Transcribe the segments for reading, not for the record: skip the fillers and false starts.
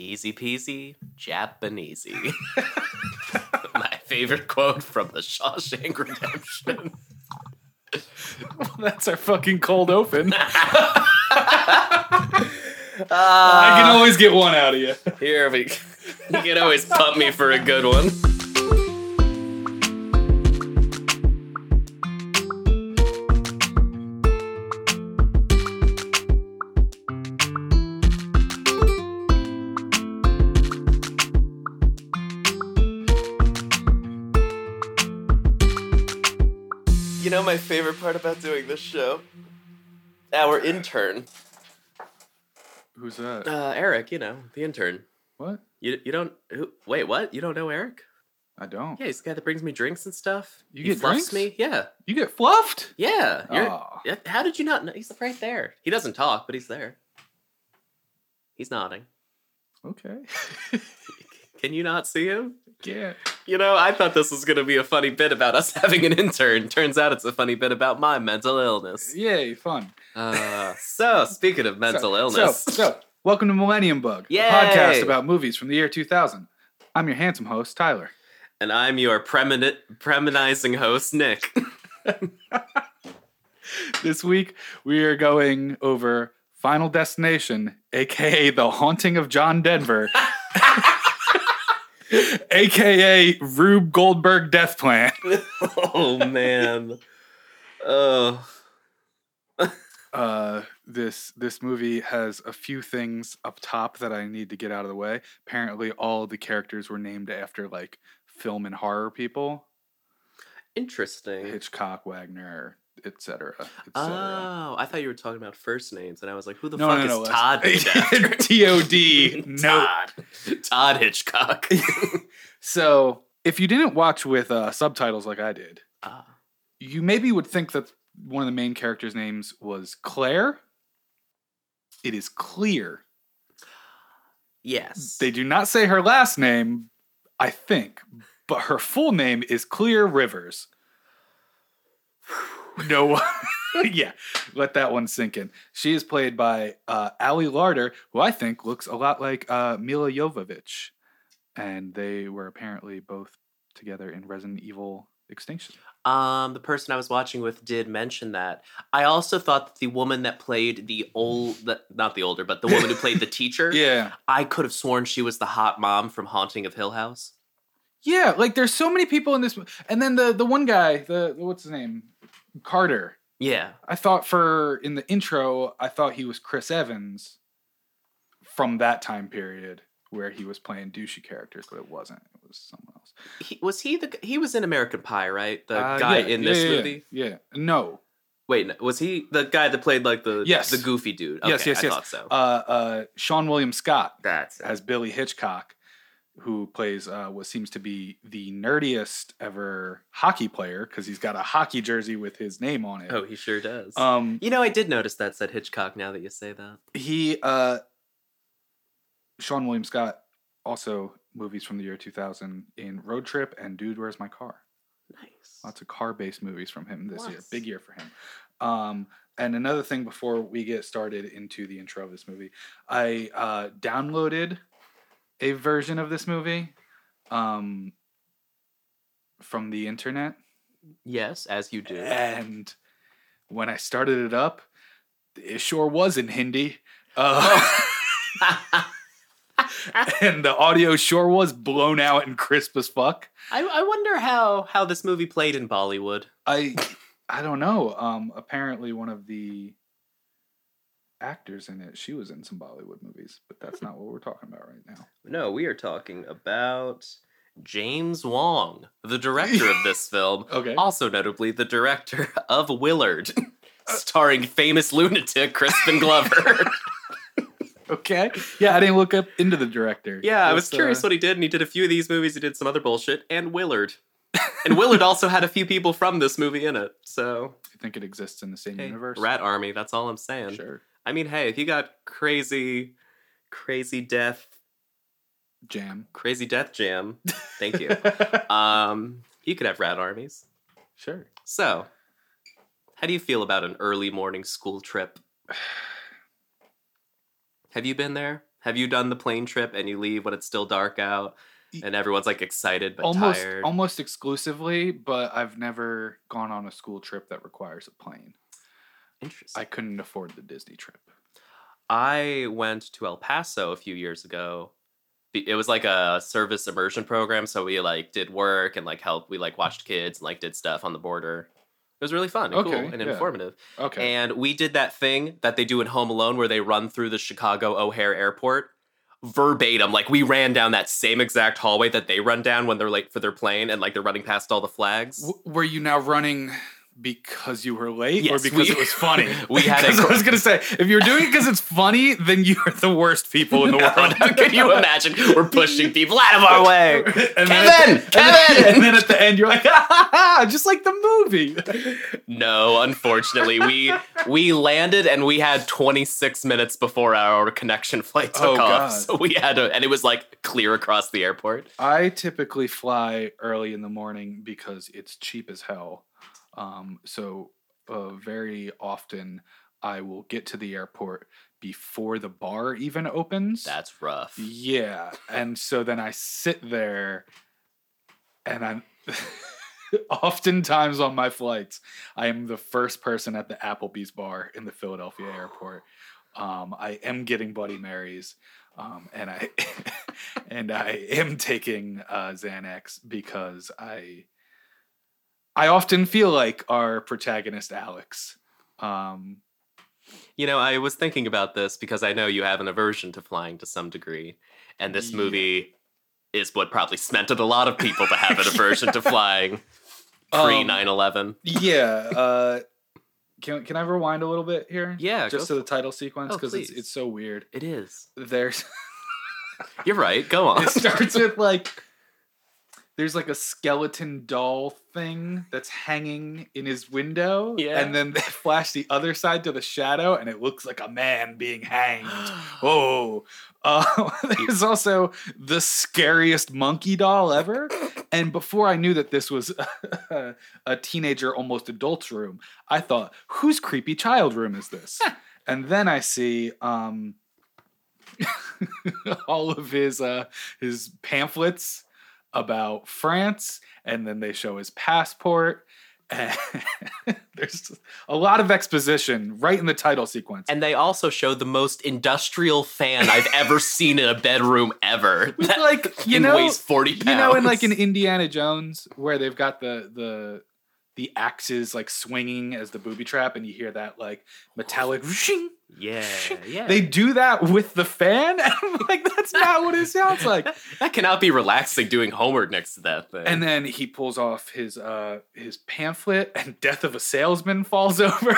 Easy peasy, Japanesey. My favorite quote from the Shawshank Redemption. Well, that's our fucking cold open. I can always get one out of you. Here we go. You can always pump me for a good one. You know my favorite part about doing this show? Our intern. Who's that? Eric, you know, the intern. What? You don't... Who, wait, what? You don't know Eric? I don't. Yeah, he's the guy that brings me drinks and stuff. He get fluffs drinks? Me. Yeah. You get fluffed? Yeah. Oh. How did you not know? He's right there. He doesn't talk, but he's there. He's nodding. Okay. Can you not see him? Yeah. You know, I thought this was going to be a funny bit about us having an intern. Turns out it's a funny bit about my mental illness. Yay, fun. So, speaking of mental illness. So, welcome to Millennium Bug, a podcast about movies from the year 2000. I'm your handsome host, Tyler. And I'm your premonizing host, Nick. This week, we are going over Final Destination, a.k.a. The Haunting of John Denver. AKA Rube Goldberg Death Plan. Oh man. Oh. This movie has a few things up top that I need to get out of the way. Apparently all of the characters were named after like film and horror people. Interesting. Hitchcock, Wagner, etc. Et oh, I thought you were talking about first names, and I was like, who the fuck is Todd? T-O-D. Todd Hitchcock. So, if you didn't watch with subtitles like I did, you maybe would think that one of the main characters' names was Claire. It is Clear. Yes. They do not say her last name, I think, but her full name is Clear Rivers. No, yeah, let that one sink in. She is played by Ali Larter, who I think looks a lot like Mila Jovovich. And they were apparently both together in Resident Evil Extinction. The person I was watching with did mention that. I also thought that the woman that played the woman who played the teacher. Yeah. I could have sworn she was the hot mom from Haunting of Hill House. Yeah, like there's so many people in this. And then the one guy, what's his name? Carter. Yeah. I thought in the intro, I thought he was Chris Evans from that time period where he was playing douchey characters, but it wasn't. It was someone else. He was in American Pie, right? The guy in this movie? Yeah. No. Wait, no, was he the guy that played like the goofy dude? Okay, yes. I thought so. Sean William Scott as Billy Hitchcock, who plays what seems to be the nerdiest ever hockey player, because he's got a hockey jersey with his name on it. Oh, he sure does. You know, I did notice that said Hitchcock now that you say that. Sean William Scott, also movies from the year 2000 in Road Trip and Dude, Where's My Car? Nice. Lots of car-based movies from him this year. Big year for him. And another thing before we get started into the intro of this movie, I downloaded a version of this movie from the internet. Yes, as you do. And when I started it up, it sure was in Hindi. And the audio sure was blown out and crisp as fuck. I wonder how this movie played in Bollywood. I don't know. Apparently one of the actors in it, she was in some Bollywood movies, but that's not what we're talking about right now. No, we are talking about James Wong, the director of this film. Okay. Also notably the director of Willard, starring famous lunatic Crispin Glover. Okay. Yeah, I didn't look up into the director. Yeah, I was curious what he did, and he did a few of these movies, he did some other bullshit, and Willard. And Willard also had a few people from this movie in it, so... You think it exists in the same universe? Rat Army, that's all I'm saying. Sure. I mean, hey, if you got crazy death... Jam. Crazy death jam. Thank you. You could have rat armies. Sure. So, how do you feel about an early morning school trip? Have you been there? Have you done the plane trip and you leave when it's still dark out and everyone's like excited but tired? Almost exclusively, but I've never gone on a school trip that requires a plane. Interesting. I couldn't afford the Disney trip. I went to El Paso a few years ago. It was like a service immersion program, so we like did work and like helped. We like watched kids and like did stuff on the border. It was really fun and cool and informative. Okay. And we did that thing that they do in Home Alone where they run through the Chicago O'Hare Airport verbatim. Like we ran down that same exact hallway that they run down when they're late for their plane and like they're running past all the flags. Were you now running because you were late or because it was funny? We had I was going to say, if you're doing it because it's funny, then you're the worst people in the world. How can you imagine? We're pushing people out of our way. And Kevin! And then at the end, you're like, ha, ha, ha, just like the movie. No, unfortunately. We landed and we had 26 minutes before our connection flight took off. God. So we had and it was like clear across the airport. I typically fly early in the morning because it's cheap as hell. So very often I will get to the airport before the bar even opens. That's rough. Yeah. And so then I sit there and I'm oftentimes on my flights, I am the first person at the Applebee's bar in the Philadelphia airport. I am getting Bloody Marys. And I am taking Xanax because I often feel like our protagonist, Alex. I was thinking about this because I know you have an aversion to flying to some degree. And this movie is what probably cemented a lot of people to have an aversion to flying pre-9/11. Can I rewind a little bit here? Yeah. Just to the title sequence because it's so weird. It is. You're right. Go on. It starts with there's like a skeleton doll thing that's hanging in his window. Yeah. And then they flash the other side to the shadow and it looks like a man being hanged. Oh, there's also the scariest monkey doll ever. And before I knew that this was a teenager, almost adult's room, I thought, whose creepy child room is this? And then I see, all of his pamphlets about France, and then they show his passport. And there's a lot of exposition right in the title sequence. And they also show the most industrial fan I've ever seen in a bedroom ever. With weighs 40 pounds. You know, in like an Indiana Jones where they've got the axes like swinging as the booby trap, and you hear that like metallic shing. Yeah, yeah. They do that with the fan, and I'm like, that's not what it sounds like. That cannot be relaxing doing homework next to that thing. And then he pulls off his pamphlet, and Death of a Salesman falls over.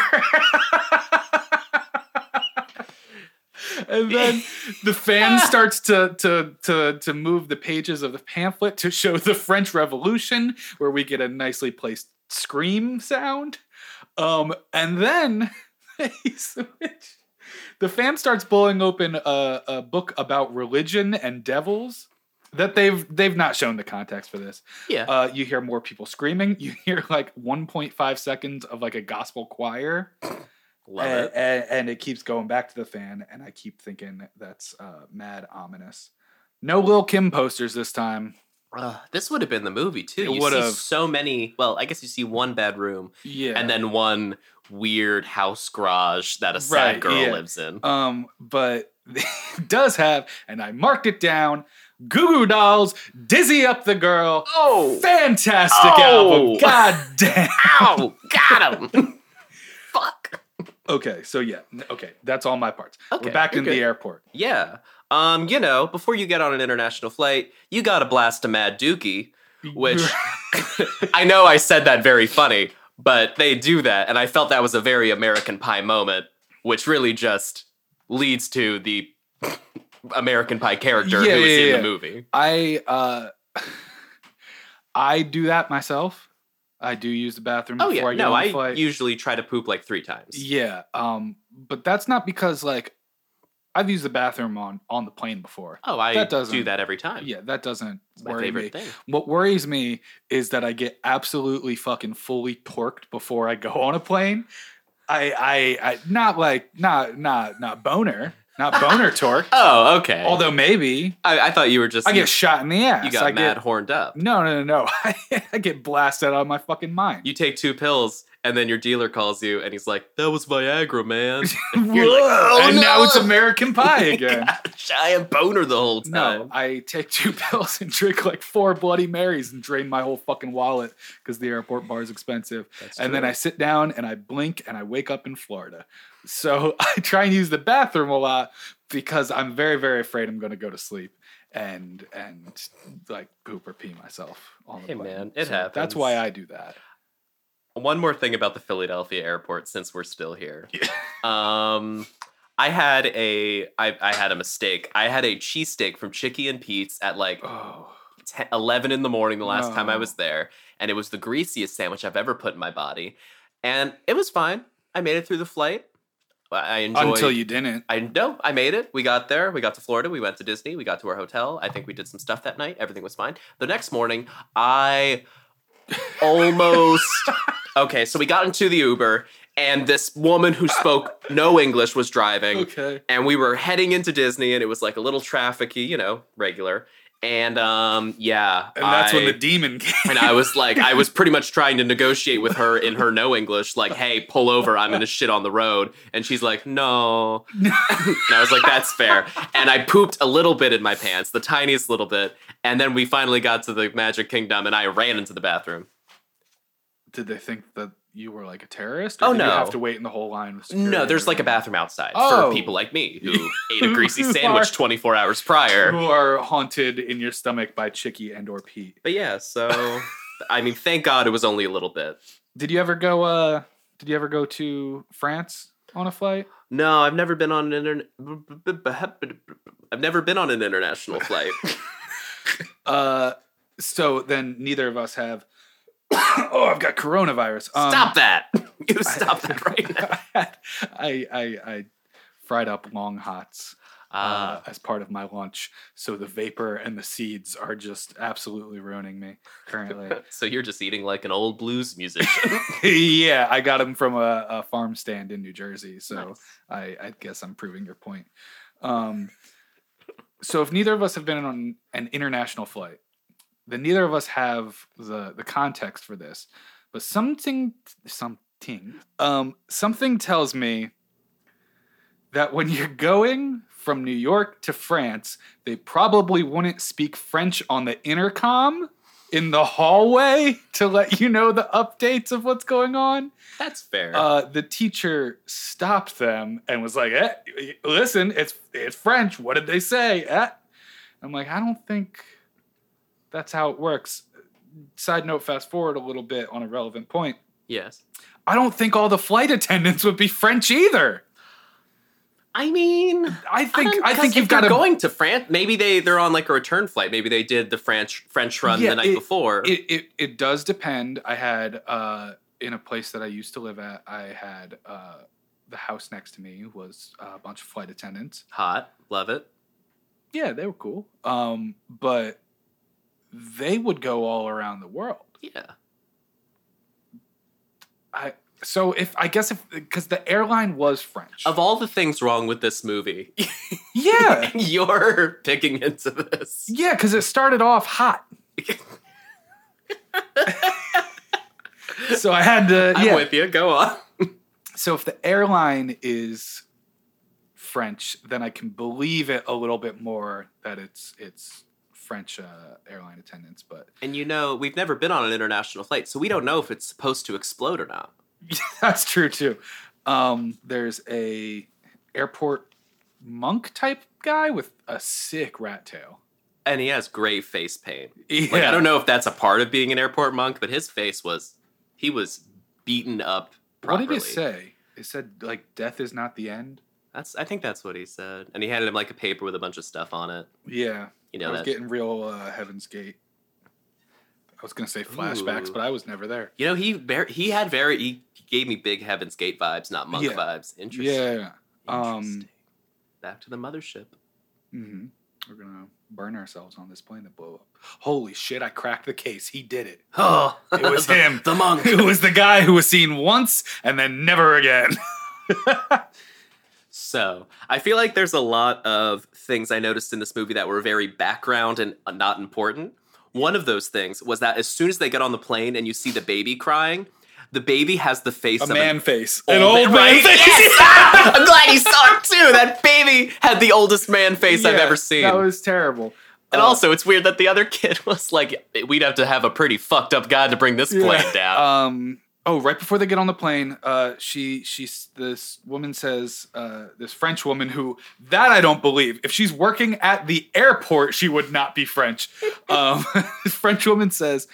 And then the fan starts to move the pages of the pamphlet to show the French Revolution, where we get a nicely placed scream sound. And then they switch. The fan starts blowing open a book about religion and devils that they've not shown the context for this. Yeah. You hear more people screaming. You hear 1.5 seconds of a gospel choir. Love it. And it keeps going back to the fan, and I keep thinking that's mad ominous. No Lil' Kim posters this time. This would have been the movie too. You see so many. Well, I guess you see one bedroom, and then one weird house garage that a sad girl lives in. But it does have, and I marked it down. Goo Goo Dolls, Dizzy Up the Girl. Oh, fantastic album! God damn! Ow, got him. Fuck. Okay, so yeah. Okay, that's all my parts. Okay, we're back in the airport. Yeah. Before you get on an international flight, you gotta blast a Mad Dookie, which I know I said that very funny, but they do that, and I felt that was a very American Pie moment, which really just leads to the American Pie character who is in the movie. I do that myself. I do use the bathroom before I get on the flight. I usually try to poop 3 times. Yeah, but that's not because I've used the bathroom on the plane before. Oh, I do that every time. Yeah, that doesn't worry me. Thing. What worries me is that I get absolutely fucking fully torqued before I go on a plane. I not boner, Not boner torque. Oh, okay. Although maybe. I thought you were just... I get shot in the ass. You got horned up. No. I get blasted out of my fucking mind. You take two pills, and then your dealer calls you, and he's like, that was Viagra, man. And, you're like, oh, and no. Now it's American Pie again. Gosh, I am boner the whole time. No, I take two pills and drink like 4 Bloody Marys and drain my whole fucking wallet because the airport bar is expensive. That's and true. Then I sit down, and I blink, and I wake up in Florida. So I try and use the bathroom a lot because I'm very, very afraid I'm going to go to sleep and like poop or pee myself on the plane. Hey man, it happens. That's why I do that. One more thing about the Philadelphia airport since we're still here. I had a mistake. I had a cheesesteak from Chickie and Pete's at 11 in the morning the last time I was there, and it was the greasiest sandwich I've ever put in my body. And it was fine. I made it through the flight. I enjoyed... Until you didn't. I made it. We got there. We got to Florida. We went to Disney. We got to our hotel. I think we did some stuff that night. Everything was fine. The next morning, I almost... Okay, so we got into the Uber, and this woman who spoke no English was driving. Okay. And we were heading into Disney, and it was like a little trafficy, regular. And, And that's when the demon came. And I was like, I was pretty much trying to negotiate with her in her no English, like, hey, pull over, I'm gonna shit on the road. And she's like, no. And I was like, that's fair. And I pooped a little bit in my pants, the tiniest little bit. And then we finally got to the Magic Kingdom, and I ran into the bathroom. Did they think that you were, like, a terrorist? Or did you have to wait in the whole line with security? No, there's, like, a bathroom outside for people like me who ate a greasy sandwich 24 hours prior. Who are haunted in your stomach by Chickie and or Pete. But, yeah, so, I mean, thank God it was only a little bit. Did you ever go to France on a flight? No, I've never been on an international flight. So then neither of us have... Oh, I've got coronavirus. Stop that. You stop that right now. I fried up long hots as part of my lunch. So the vapor and the seeds are just absolutely ruining me currently. So you're just eating like an old blues musician. Yeah, I got them from a farm stand in New Jersey. So nice. I guess I'm proving your point. So if neither of us have been on an international flight, then neither of us have the context for this, but something tells me that when you're going from New York to France, they probably wouldn't speak French on the intercom in the hallway to let you know the updates of what's going on. That's fair. The teacher stopped them and was like, hey, listen, it's French. What did they say? Eh? I'm like, I don't think... That's how it works. Side note, fast forward a little bit on a relevant point. Yes. I don't think all the flight attendants would be French either. I mean, I think you've got to going to France. Maybe they're on like a return flight. Maybe they did the French run the night before. It does depend. I had in a place that I used to live at, I had the house next to me was a bunch of flight attendants. Hot. Love it. Yeah, they were cool. But they would go all around the world. Yeah. I guess because the airline was French. Of all the things wrong with this movie. Yeah. You're picking into this. Yeah, because it started off hot. So I had to... I'm with you. Go on. So if the airline is French, then I can believe it a little bit more that it's French airline attendants, but... And we've never been on an international flight, so we don't know if it's supposed to explode or not. That's true, too. There's a airport monk-type guy with a sick rat tail. And he has grave face paint. Yeah. Like, I don't know if that's a part of being an airport monk, but his face was... He was beaten up properly. What did it say? It said, like, death is not the end? I think that's what he said. And he handed him, like, a paper with a bunch of stuff on it. Yeah. I was getting real Heaven's Gate. I was going to say flashbacks, but I was never there. He gave me big Heaven's Gate vibes, not monk vibes. Interesting. Yeah. Back to the mothership. Mm-hmm. We're going to burn ourselves on this plane to blow up. Holy shit, I cracked the case. He did it. Oh, it was him. The monk. It was the guy who was seen once and then never again. So I feel like there's a lot of things I noticed in this movie that were very background and not important. One of those things was that as soon as they get on the plane and you see the baby crying, the baby has the face of an old man face. Yes! I'm glad you saw it too. That baby had the oldest man face I've ever seen. That was terrible. And also, it's weird that the other kid was like, we'd have to have a pretty fucked up god to bring this plane down. Right before they get on the plane, this woman says, this French woman who, that I don't believe. If she's working at the airport, she would not be French. This French woman says,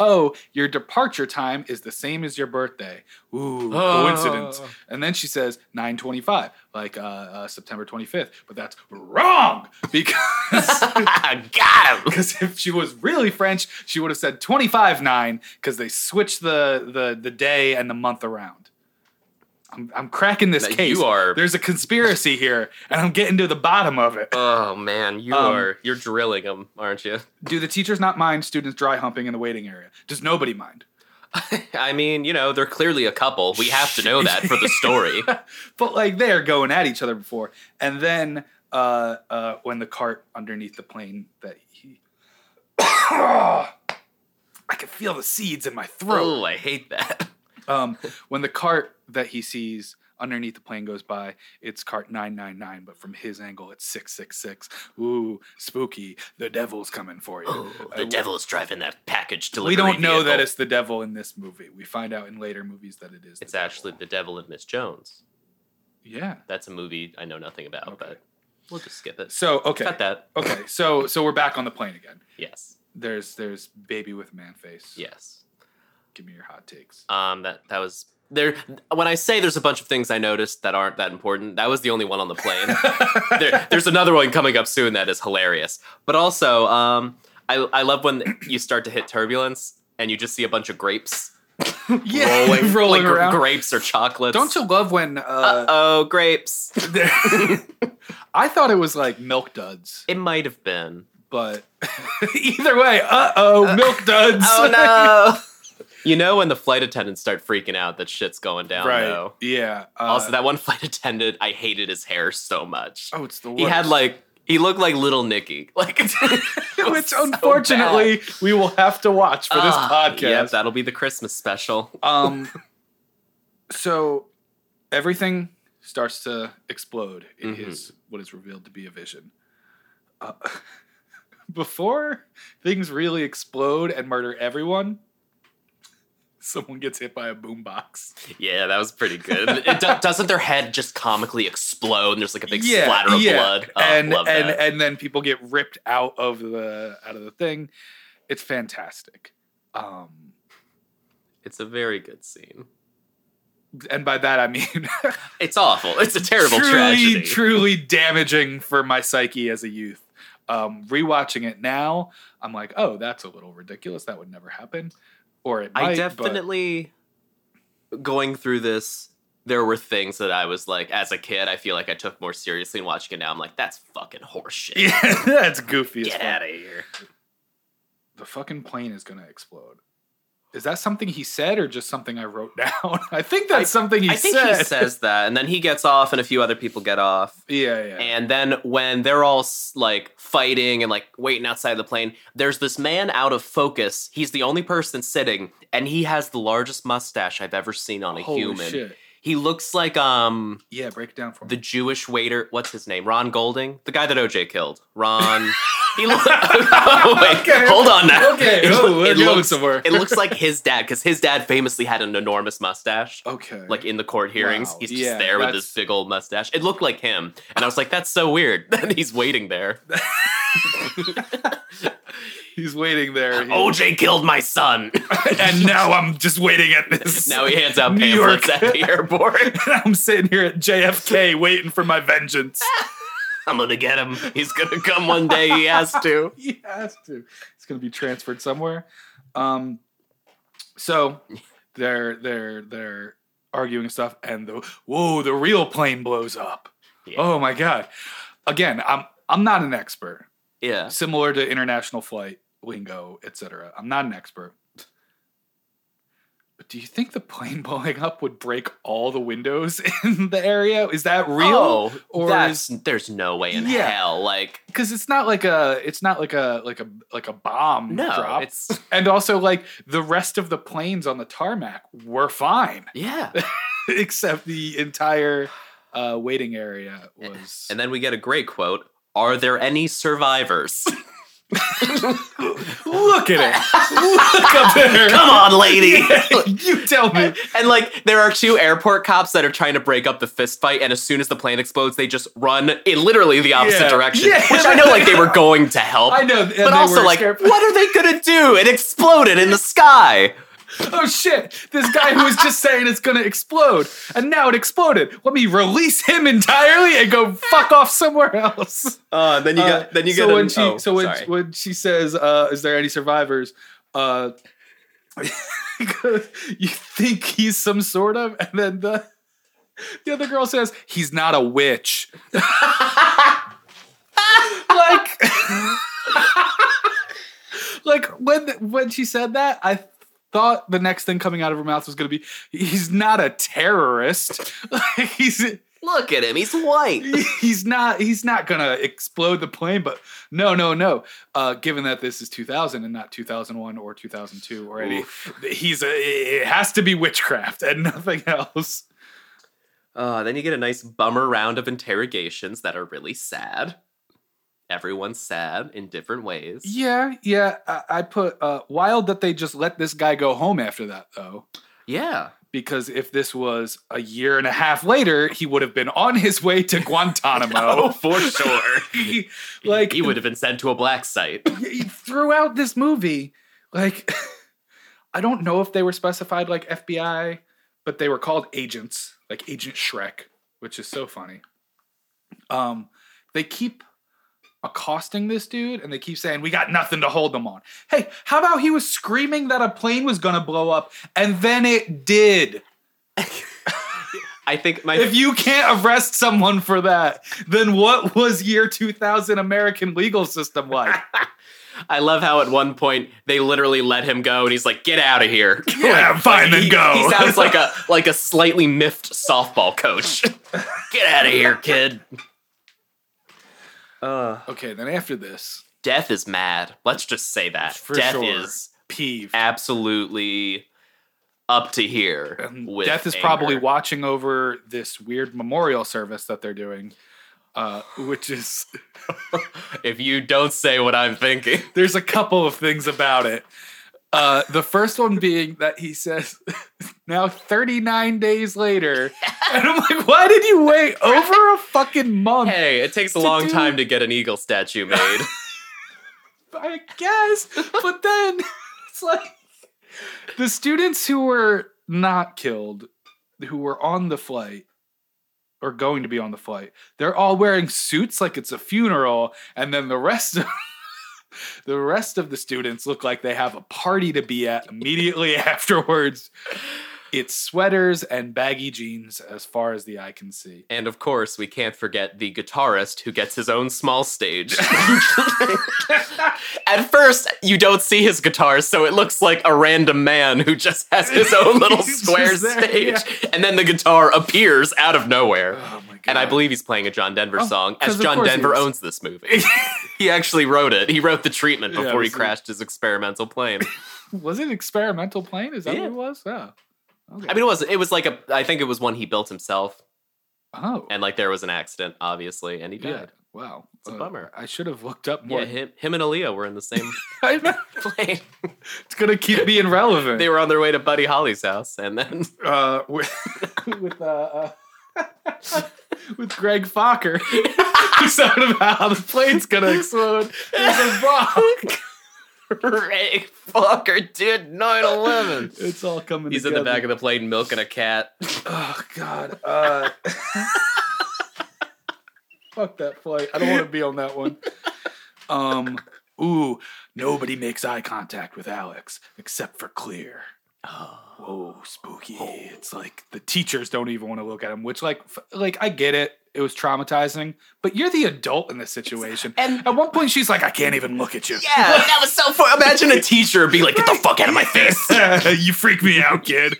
oh, your departure time is the same as your birthday. Ooh, coincidence. And then she says 9:25, like September 25th. But that's wrong because because if she was really French, she would have said 25/9 because they switched the day and the month around. I'm cracking this case. You are. There's a conspiracy here, and I'm getting to the bottom of it. Oh, man. You're drilling them, aren't you? Do the teachers not mind students dry humping in the waiting area? Does nobody mind? I mean, they're clearly a couple. We have to know that for the story. But, they're going at each other before. And then when the cart underneath the plane that he... I can feel the seeds in my throat. Oh, I hate that. When the cart that he sees underneath the plane goes by, it's cart 999, but from his angle, it's 666. Ooh, spooky. The devil's coming for you. Oh, the devil's driving that package delivery vehicle. We don't know that it's the devil in this movie. We find out in later movies that it is. It's actually the devil in Miss Jones. Yeah. That's a movie I know nothing about, but we'll just skip it. So, okay. Cut that. Okay, so we're back on the plane again. Yes. There's baby with man face. Yes. Give me your hot takes. That was there. When I say there's a bunch of things I noticed that aren't that important, that was the only one on the plane. There's another one coming up soon that is hilarious. But also, I love when you start to hit turbulence and you just see a bunch of grapes. rolling around. Grapes or chocolates. Don't you love when? Oh, grapes! I thought it was like Milk Duds. It might have been, but either way, Milk Duds. Oh no. When the flight attendants start freaking out that shit's going down, right. Though. Yeah. Also, that one flight attendant, I hated his hair so much. Oh, it's the worst. He had, he looked like Little Nicky. Which, so unfortunately, bad. We will have to watch for this podcast. Yep, that'll be the Christmas special. So, everything starts to explode in his, what is revealed to be a vision. Before things really explode and murder everyone... someone gets hit by a boombox. Yeah, that was pretty good. Doesn't their head just comically explode? And there's a big splatter of blood. And then people get ripped out of the thing. It's fantastic. It's a very good scene. And by that I mean it's awful. It's a terrible tragedy. Truly damaging for my psyche as a youth. Rewatching it now, I'm like, oh, that's a little ridiculous. That would never happen. Or it might, going through this, there were things that I was like, as a kid, I feel like I took more seriously, and watching it now, I'm like, that's fucking horseshit. Yeah, that's goofy as fuck. Get out of here. The fucking plane is going to explode. Is that something he said or just something I wrote down? I think that's something he said. I think he says that, and then he gets off, and a few other people get off. Yeah. And then when they're all, fighting and, waiting outside the plane, there's this man out of focus. He's the only person sitting, and he has the largest mustache I've ever seen on a human. Holy shit. He looks like, Yeah, break it down for me. The Jewish waiter, what's his name? Ron Golding? The guy that OJ killed. Ron... Okay. Hold on now. Okay. It looks like his dad, because his dad famously had an enormous mustache. Okay. In the court hearings. Wow. He's just there with his big old mustache. It looked like him. And I was like, that's so weird. And he's waiting there. He's waiting there. OJ killed my son. And now I'm just waiting at this. Now he hands out pamphlets at the airport. And I'm sitting here at JFK waiting for my vengeance. I'm going to get him. He's going to come one day. He has to. He's going to be transferred somewhere. So they're arguing stuff, and the real plane blows up. Yeah. Oh my God. Again, I'm not an expert. Yeah. Similar to international flight lingo, etc. I'm not an expert. But do you think the plane blowing up would break all the windows in the area? Is that real? Oh, or there's no way in hell. Like, because it's not like a bomb drop. It's and also like the rest of the planes on the tarmac were fine. Yeah, except the entire waiting area was. And then we get a great quote: "Are there any survivors?" Look at it. Look up there. Come on, lady. You tell me. And like, there are two airport cops that are trying to break up the fist fight, and as soon as the plane explodes, they just run in literally the opposite direction. Yeah. Which I know, like, they were going to help. I know, but also, like, what are they gonna do? It exploded in the sky. Oh shit, this guy who was just saying it's gonna explode, and now it exploded. Let me release him entirely and go fuck off somewhere else. When she says, is there any survivors? You think he's some sort of, and then the other girl says, he's not a witch. like when she said that, I thought the next thing coming out of her mouth was going to be, he's not a terrorist. Look at him. He's white. He's not going to explode the plane, but no. Given that this is 2000 and not 2001 or 2002 already, it has to be witchcraft and nothing else. Then you get a nice bummer round of interrogations that are really sad. Everyone's sad in different ways. Yeah. I put wild that they just let this guy go home after that, though. Yeah. Because if this was a year and a half later, he would have been on his way to Guantanamo. Oh, for sure. He would have been sent to a black site. Throughout this movie, like, I don't know if they were specified like FBI, but they were called agents, like Agent Shrek, which is so funny. They keep accosting this dude, and they keep saying, we got nothing to hold them on. Hey, how about he was screaming that a plane was gonna blow up, and then it did? I think if you can't arrest someone for that, then what was year 2000 American legal system like? I love how at one point they literally let him go, and he's like, get out of here. Yeah, like, fine, then go. He sounds like a slightly miffed softball coach. Get out of here, kid. Okay, then after this, Death is mad. Let's just say that. Death is peeved. Absolutely up to here. With Death is anger. Probably watching over this weird memorial service that they're doing, which is... If you don't say what I'm thinking. There's a couple of things about it. The first one being that he says, now 39 days later. And I'm like, why did you wait over a fucking month? Hey, it takes a long time to get an eagle statue made. I guess. But then it's like the students who were not killed, who were on the flight, or going to be on the flight, they're all wearing suits like it's a funeral. And then the rest of the students look like they have a party to be at immediately afterwards. It's sweaters and baggy jeans as far as the eye can see. And of course, we can't forget the guitarist who gets his own small stage. At first, you don't see his guitar, so it looks like a random man who just has his own little square stage. Yeah. And then the guitar appears out of nowhere. Oh my God. And I believe he's playing a John Denver song, as John Denver owns this movie. He actually wrote it. He wrote the treatment before he crashed his experimental plane. Was it an experimental plane? Is that what it was? Yeah. Okay. I mean, it was like a, I think it was one he built himself. Oh. And like there was an accident, obviously, and he died. Yeah. Wow. It's a bummer. I should have looked up more. Yeah, him and Aaliyah were in the same plane. It's going to keep being relevant. They were on their way to Buddy Holly's house, and then with Greg Fokker, who's out about how the plane's going to explode. There's a rock. Ray Fokker did 9/11. It's all coming He's together. In the back of the plane milking a cat. Oh, God. Fuck that flight. I don't want to be on that one. Nobody makes eye contact with Alex except for Clear. Oh. Whoa, spooky. Oh. It's like the teachers don't even want to look at him, which like I get it. It was traumatizing, but you're the adult in this situation. And at one point, she's like, I can't even look at you. Yeah, that was so funny. Imagine a teacher being like, get the fuck out of my face. You freak me out, kid.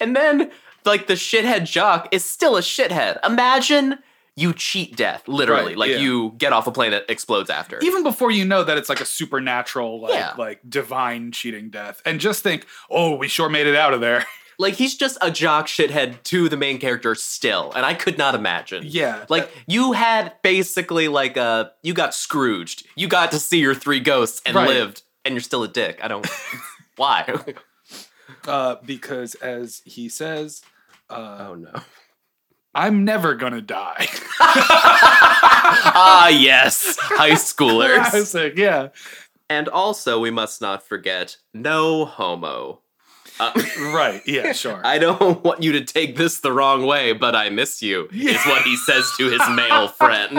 And then, like, the shithead jock is still a shithead. Imagine you cheat death, literally. Right, like, yeah. You get off a plane that explodes after. Even before you know that it's like a supernatural, like divine cheating death. And just think, oh, we sure made it out of there. Like, he's just a jock shithead to the main character still, and I could not imagine. Yeah. Like, you had basically, like, you got Scrooged. You got to see your three ghosts and lived, and you're still a dick. I don't... Why? Because, as he says... oh, no. I'm never gonna die. Ah, yes. High schoolers. Classic, yeah. And also, we must not forget, no homo. Right, yeah, sure. I don't want you to take this the wrong way, but I miss you, is what he says to his male friend.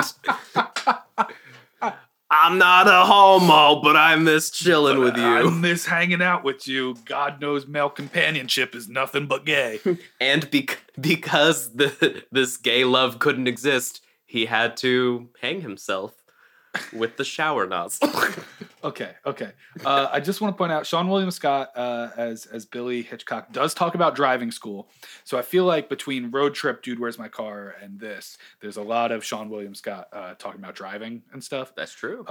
I'm not a homo, but I miss chilling with you. I miss hanging out with you. God knows male companionship is nothing but gay. And because this gay love couldn't exist, he had to hang himself with the shower nozzle. Okay. I just want to point out, Sean William Scott, as Billy Hitchcock, does talk about driving school. So I feel like between Road Trip, Dude, Where's My Car? And this, there's a lot of Sean William Scott talking about driving and stuff. That's true.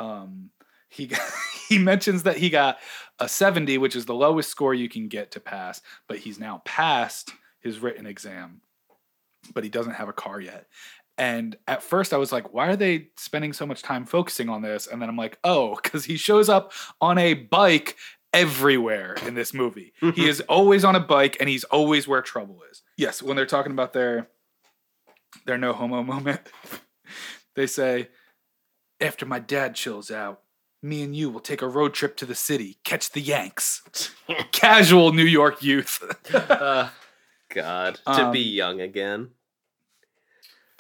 He mentions that he got a 70, which is the lowest score you can get to pass. But he's now passed his written exam. But he doesn't have a car yet. And at first I was like, why are they spending so much time focusing on this? And then I'm like, oh, because he shows up on a bike everywhere in this movie. Mm-hmm. He is always on a bike and he's always where trouble is. Yes, when they're talking about their no homo moment, they say, after my dad chills out, me and you will take a road trip to the city, catch the Yanks. Casual New York youth. God, to be young again.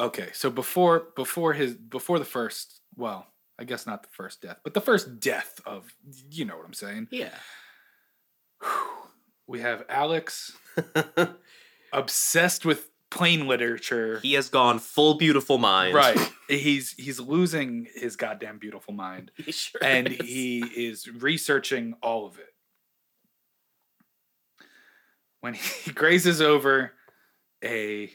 Okay, so before the first, well, I guess not the first death, but the first death of, you know what I'm saying? Yeah. We have Alex obsessed with plain literature. He has gone full beautiful mind. Right. He's losing his goddamn beautiful mind. He sure and is. He is researching all of it. When he grazes over a...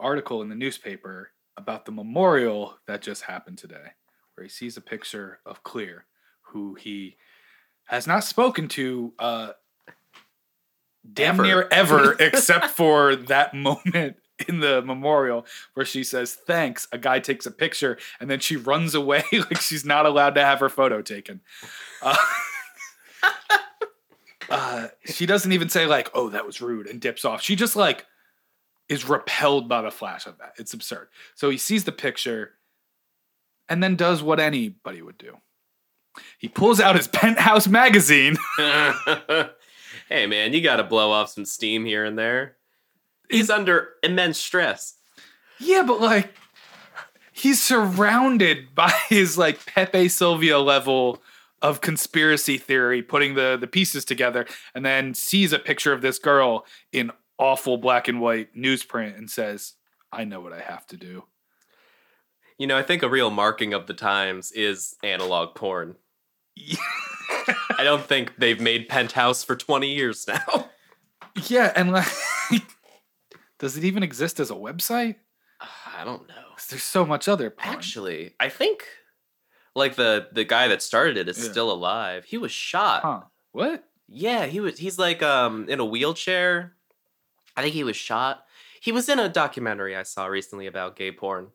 article in the newspaper about the memorial that just happened today, where he sees a picture of Clear, who he has not spoken to damn near ever except for that moment in the memorial where she says thanks, a guy takes a picture, and then she runs away like she's not allowed to have her photo taken. She doesn't even say like, oh, that was rude, and dips off. She just like is repelled by the flash of that. It's absurd. So he sees the picture and then does what anybody would do. He pulls out his Penthouse magazine. Hey, man, you got to blow off some steam here and there. He's under immense stress. Yeah, but, like, he's surrounded by his, like, Pepe Sylvia level of conspiracy theory, putting the pieces together, and then sees a picture of this girl in awful black and white newsprint and says, I know what I have to do. You know, I think a real marking of the times is analog porn. Yeah. I don't think they've made Penthouse for 20 years now. Yeah, and like, does it even exist as a website? I don't know. There's so much other porn. Actually, I think like the guy that started it is still alive. He was shot. Huh. What? Yeah, he's like in a wheelchair. I think he was shot. He was in a documentary I saw recently about gay porn.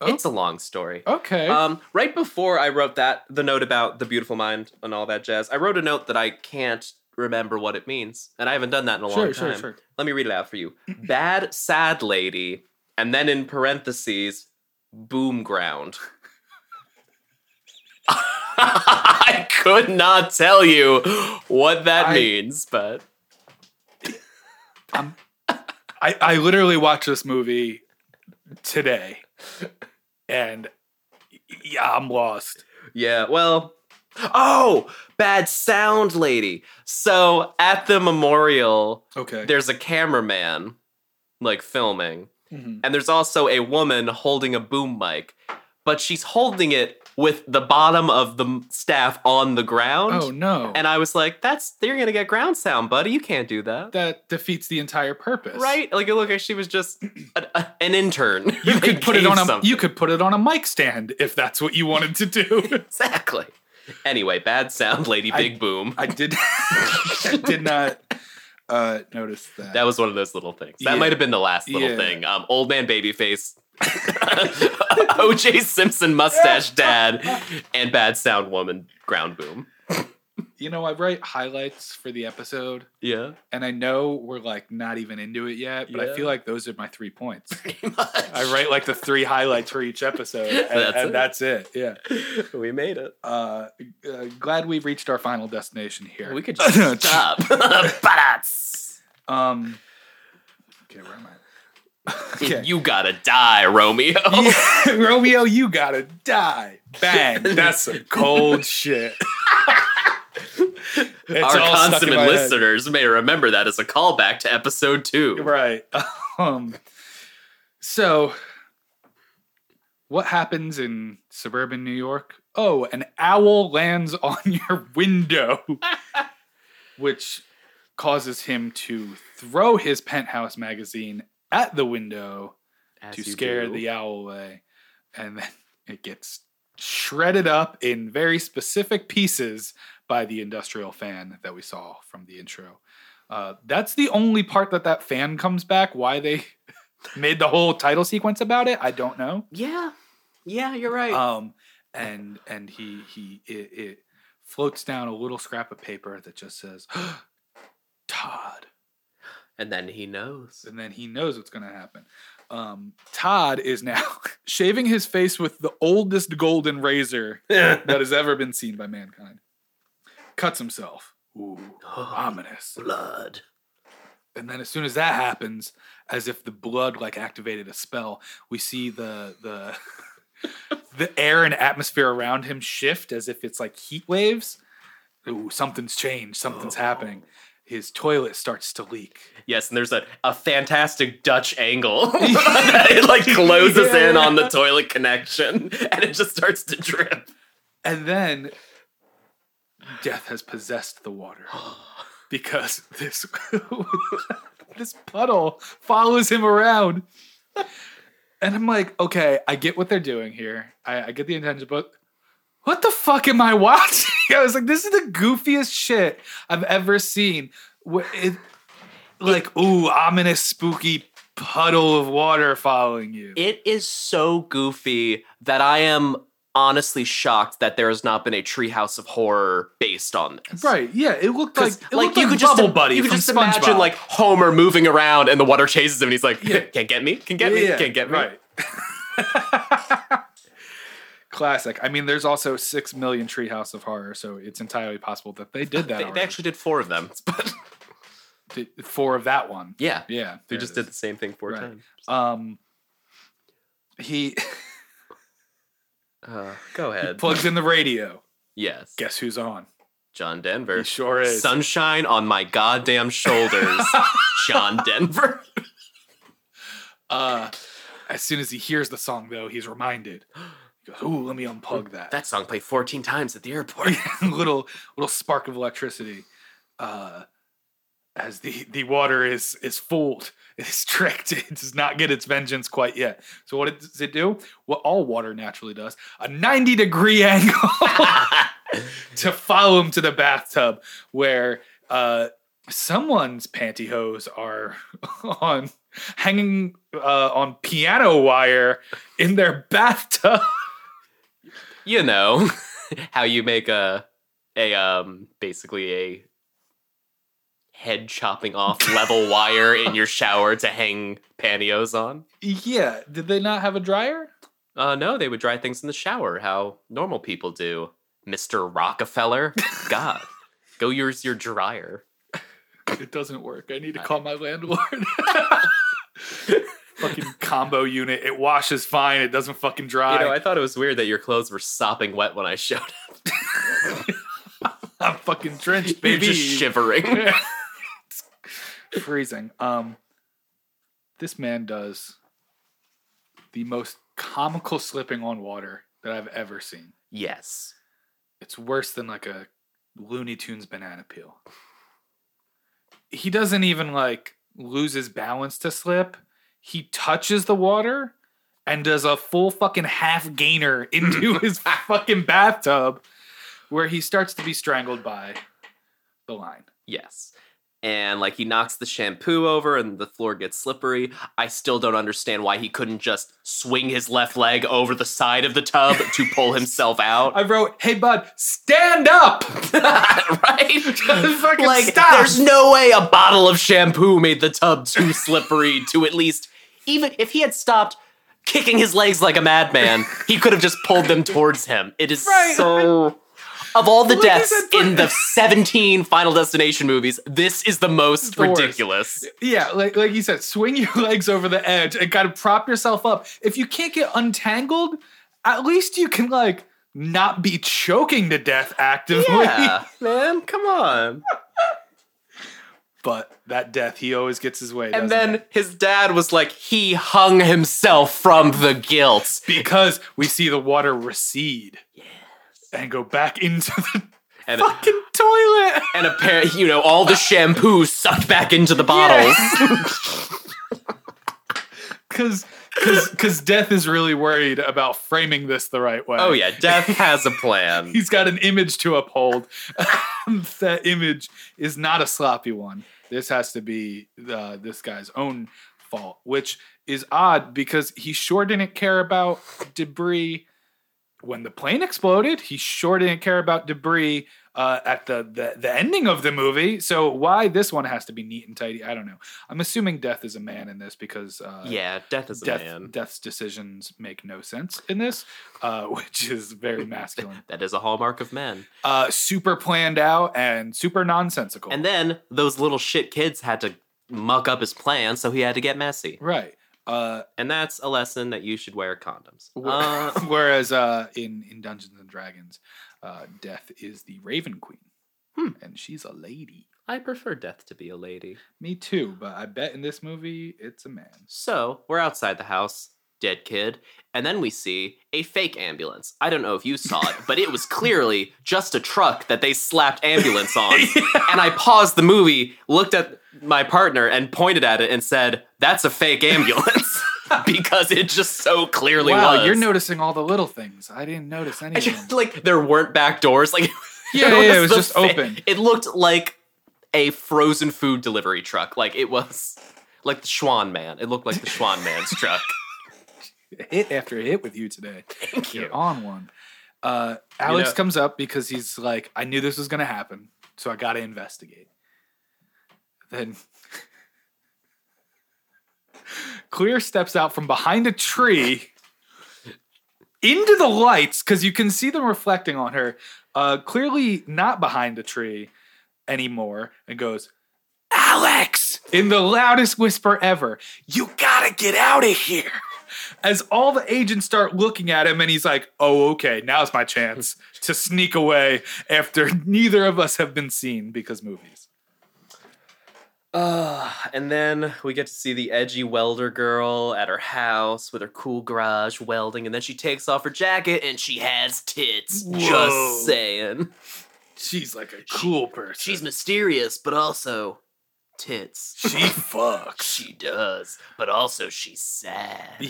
Oh. It's a long story. Okay. Right before I wrote the note about the beautiful mind and all that jazz, I wrote a note that I can't remember what it means. And I haven't done that in a long time. Sure. Let me read it out for you. Bad, sad lady, and then in parentheses, boom ground. I could not tell you what that means, but... I literally watched this movie today, and yeah, I'm lost. Yeah, well, Oh, bad sound lady. So at the memorial, there's a cameraman like filming, and there's also a woman holding a boom mic, but she's holding it with the bottom of the staff on the ground. Oh no. And I was like, you're going to get ground sound, buddy. You can't do that. That defeats the entire purpose. Right? Like it looked like she was just an intern. You could put it on a mic stand if that's what you wanted to do. Exactly. Anyway, bad sound lady, big boom. I did not notice that. That was one of those little things. That might have been the last little thing. Old man babyface. OJ Simpson mustache dad and bad sound woman ground boom. You know, I write highlights for the episode. Yeah. And I know we're like not even into it yet, but I feel like those are my 3 points. Pretty much. I write like the 3 highlights for each episode and that's it. Yeah. We made it. Glad we've reached our final destination here. We could just stop. Okay, where am I? Okay. You gotta die, Romeo. Yeah, Romeo, you gotta die. Bang. That's some cold shit. Our consummate listeners may remember that as a callback to episode 2. Right. So, what happens in suburban New York? Oh, an owl lands on your window, which causes him to throw his Penthouse magazine at the window to scare the owl away. And then it gets shredded up in very specific pieces by the industrial fan that we saw from the intro. That's the only part that fan comes back. Why they made the whole title sequence about it, I don't know. Yeah, you're right. And it floats down a little scrap of paper that just says, Todd. And then he knows. And then he knows what's going to happen. Todd is now shaving his face with the oldest golden razor that has ever been seen by mankind. Cuts himself. Ooh, ominous. Blood. And then as soon as that happens, as if the blood like activated a spell, we see the air and atmosphere around him shift as if it's like heat waves. Ooh, something's changed. Something's happening. His toilet starts to leak. Yes, and there's a fantastic Dutch angle that it like closes in on the toilet connection, and it just starts to drip. And then death has possessed the water because this puddle follows him around. And I'm like, okay, I get what they're doing here. I get the intention, but what the fuck am I watching? I was like, this is the goofiest shit I've ever seen. Ominous, spooky puddle of water following you. It is so goofy that I am honestly shocked that there has not been a Treehouse of Horror based on this. Right, yeah. It looked like Bubble Buddy. You could just imagine like Homer moving around and the water chases him and he's like, can't get me, can't get me, can't get me. Right. Classic. I mean, there's also 6 million Treehouse of Horror, so it's entirely possible that they did that. They actually did 4 of them. But 4 of that one. Yeah. They just did the same thing 4 times. He go ahead. He plugs in the radio. Yes. Guess who's on? John Denver. He sure is. Sunshine on my goddamn shoulders. John Denver. As soon as he hears the song, though, he's reminded. Goes, ooh, let me unplug that. That song played 14 times at the airport. little spark of electricity, as the water is fooled, it is tricked. It does not get its vengeance quite yet. So what does it do? What all water naturally does: a 90-degree angle to follow him to the bathtub, where someone's pantyhose are hanging on piano wire in their bathtub. You know how you make basically a head chopping off level wire in your shower to hang pantyhose on? Yeah. Did they not have a dryer? No, they would dry things in the shower, how normal people do. Mr. Rockefeller. God. Go use your dryer. It doesn't work. I need to call my landlord. Fucking combo unit. It washes fine. It doesn't fucking dry. You know, I thought it was weird that your clothes were sopping wet when I showed up. I'm fucking drenched, baby. You're just shivering. It's freezing. This man does the most comical slipping on water that I've ever seen. Yes. It's worse than like a Looney Tunes banana peel. He doesn't even like lose his balance to slip. He touches the water and does a full fucking half gainer into his fucking bathtub where he starts to be strangled by the line. Yes. And like he knocks the shampoo over and the floor gets slippery. I still don't understand why he couldn't just swing his left leg over the side of the tub to pull himself out. I wrote, hey, bud, stand up. Right? Fucking like, stop. There's no way a bottle of shampoo made the tub too slippery to at least, even if he had stopped kicking his legs like a madman, he could have just pulled them towards him. It is right. So... Of all the deaths in the 17 Final Destination movies, this is the most ridiculous. Yeah, like you said, swing your legs over the edge and kind of prop yourself up. If you can't get untangled, at least you can, like, not be choking to death actively. Yeah, man, come on. But that death, he always gets his way. And then his dad was like, he hung himself from the guilt. Because we see the water recede. Yeah. And go back into the fucking toilet. And a pair, you know, all the shampoo sucked back into the bottles. Because death is really worried about framing this the right way. Oh, yeah. Death has a plan. He's got an image to uphold. That image is not a sloppy one. This has to be this guy's own fault, which is odd because he sure didn't care about debris. When the plane exploded, he sure didn't care about debris at the ending of the movie. So why this one has to be neat and tidy, I don't know. I'm assuming Death is a man in this because... Death is a man. Death's decisions make no sense in this, which is very masculine. That is a hallmark of men. Super planned out and super nonsensical. And then those little shit kids had to muck up his plan, so he had to get messy. Right. And that's a lesson that you should wear condoms. Whereas in Dungeons and Dragons, Death is the Raven Queen. And she's a lady. I prefer Death to be a lady. Me too, but I bet in this movie, it's a man. So, we're outside the house, dead kid, and then we see a fake ambulance. I don't know if you saw it, but it was clearly just a truck that they slapped ambulance on. Yeah. And I paused the movie, looked at my partner and pointed at it and said, that's a fake ambulance because it just so clearly was. Wow, you're noticing all the little things. I didn't notice anything. Like there weren't back doors. Like it was just open. It looked like a frozen food delivery truck. Like it was like the Schwan Man. It looked like the Schwan Man's truck. Hit after hit with you today. Thank you. You're on one. Alex comes up because he's like, I knew this was going to happen, so I got to investigate. Then Clear steps out from behind a tree into the lights because you can see them reflecting on her. Clearly not behind a tree anymore, and goes, Alex! In the loudest whisper ever, you gotta get out of here! As all the agents start looking at him, and he's like, oh, okay, now's my chance to sneak away after neither of us have been seen because movies. And then we get to see the edgy welder girl at her house with her cool garage welding, and then she takes off her jacket and she has tits. Whoa. Just saying. She's like a cool person. She's mysterious, but also... tits. She fucks. She does. But also she's sad.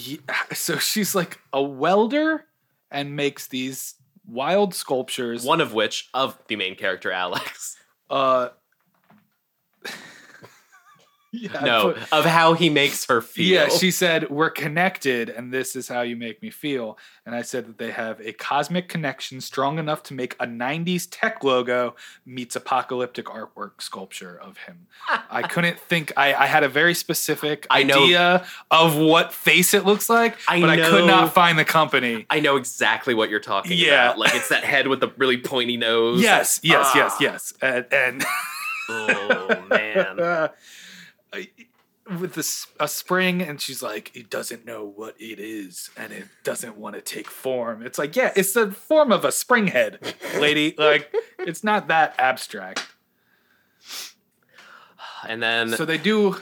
So she's like a welder and makes these wild sculptures. One of which, of the main character, Alex. Of how he makes her feel. Yeah, she said, we're connected and this is how you make me feel. And I said that they have a cosmic connection strong enough to make a 90s tech logo meets apocalyptic artwork sculpture of him. I couldn't think. I had a very specific idea of what face it looks like, I could not find the company. I know exactly what you're talking about. Like it's that head with the really pointy nose. Yes. And oh, man. with a spring, and she's like, it doesn't know what it is, and it doesn't want to take form. It's like, yeah, it's the form of a spring head, lady. Like, it's not that abstract. And then... so they do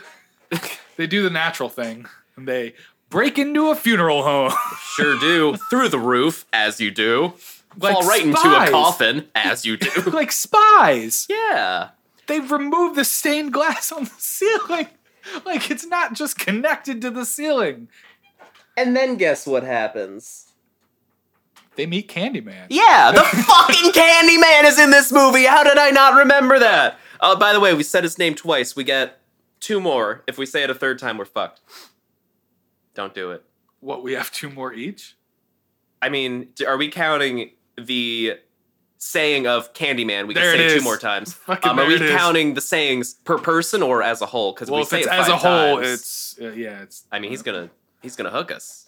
the natural thing, and they break into a funeral home. Sure do. Through the roof, as you do. Like fall right spies. Into a coffin, as you do. Like spies. Yeah. They remove the stained glass on the ceiling. Like, it's not just connected to the ceiling. And then guess what happens? They meet Candyman. Yeah, the fucking Candyman is in this movie. How did I not remember that? Oh, by the way, we said his name twice. We get two more. If we say it a third time, we're fucked. Don't do it. What, we have two more each? I mean, are we counting the saying of Candyman? We can there say it two more times. Are we counting the sayings per person or as a whole? Because we say it five times. As a whole, it's yeah. It's, I mean, he's gonna hook us.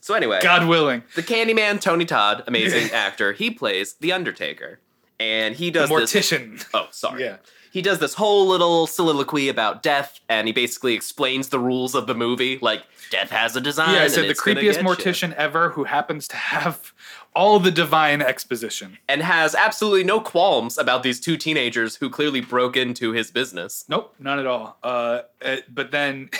So anyway, God willing, the Candyman, Tony Todd, amazing actor. He plays the Undertaker, and he does the mortician. Yeah. He does this whole little soliloquy about death, and he basically explains the rules of the movie. Like, death has a design. Yeah, I said the creepiest mortician ever who happens to have all the divine exposition. And has absolutely no qualms about these two teenagers who clearly broke into his business. Nope, none at all. But then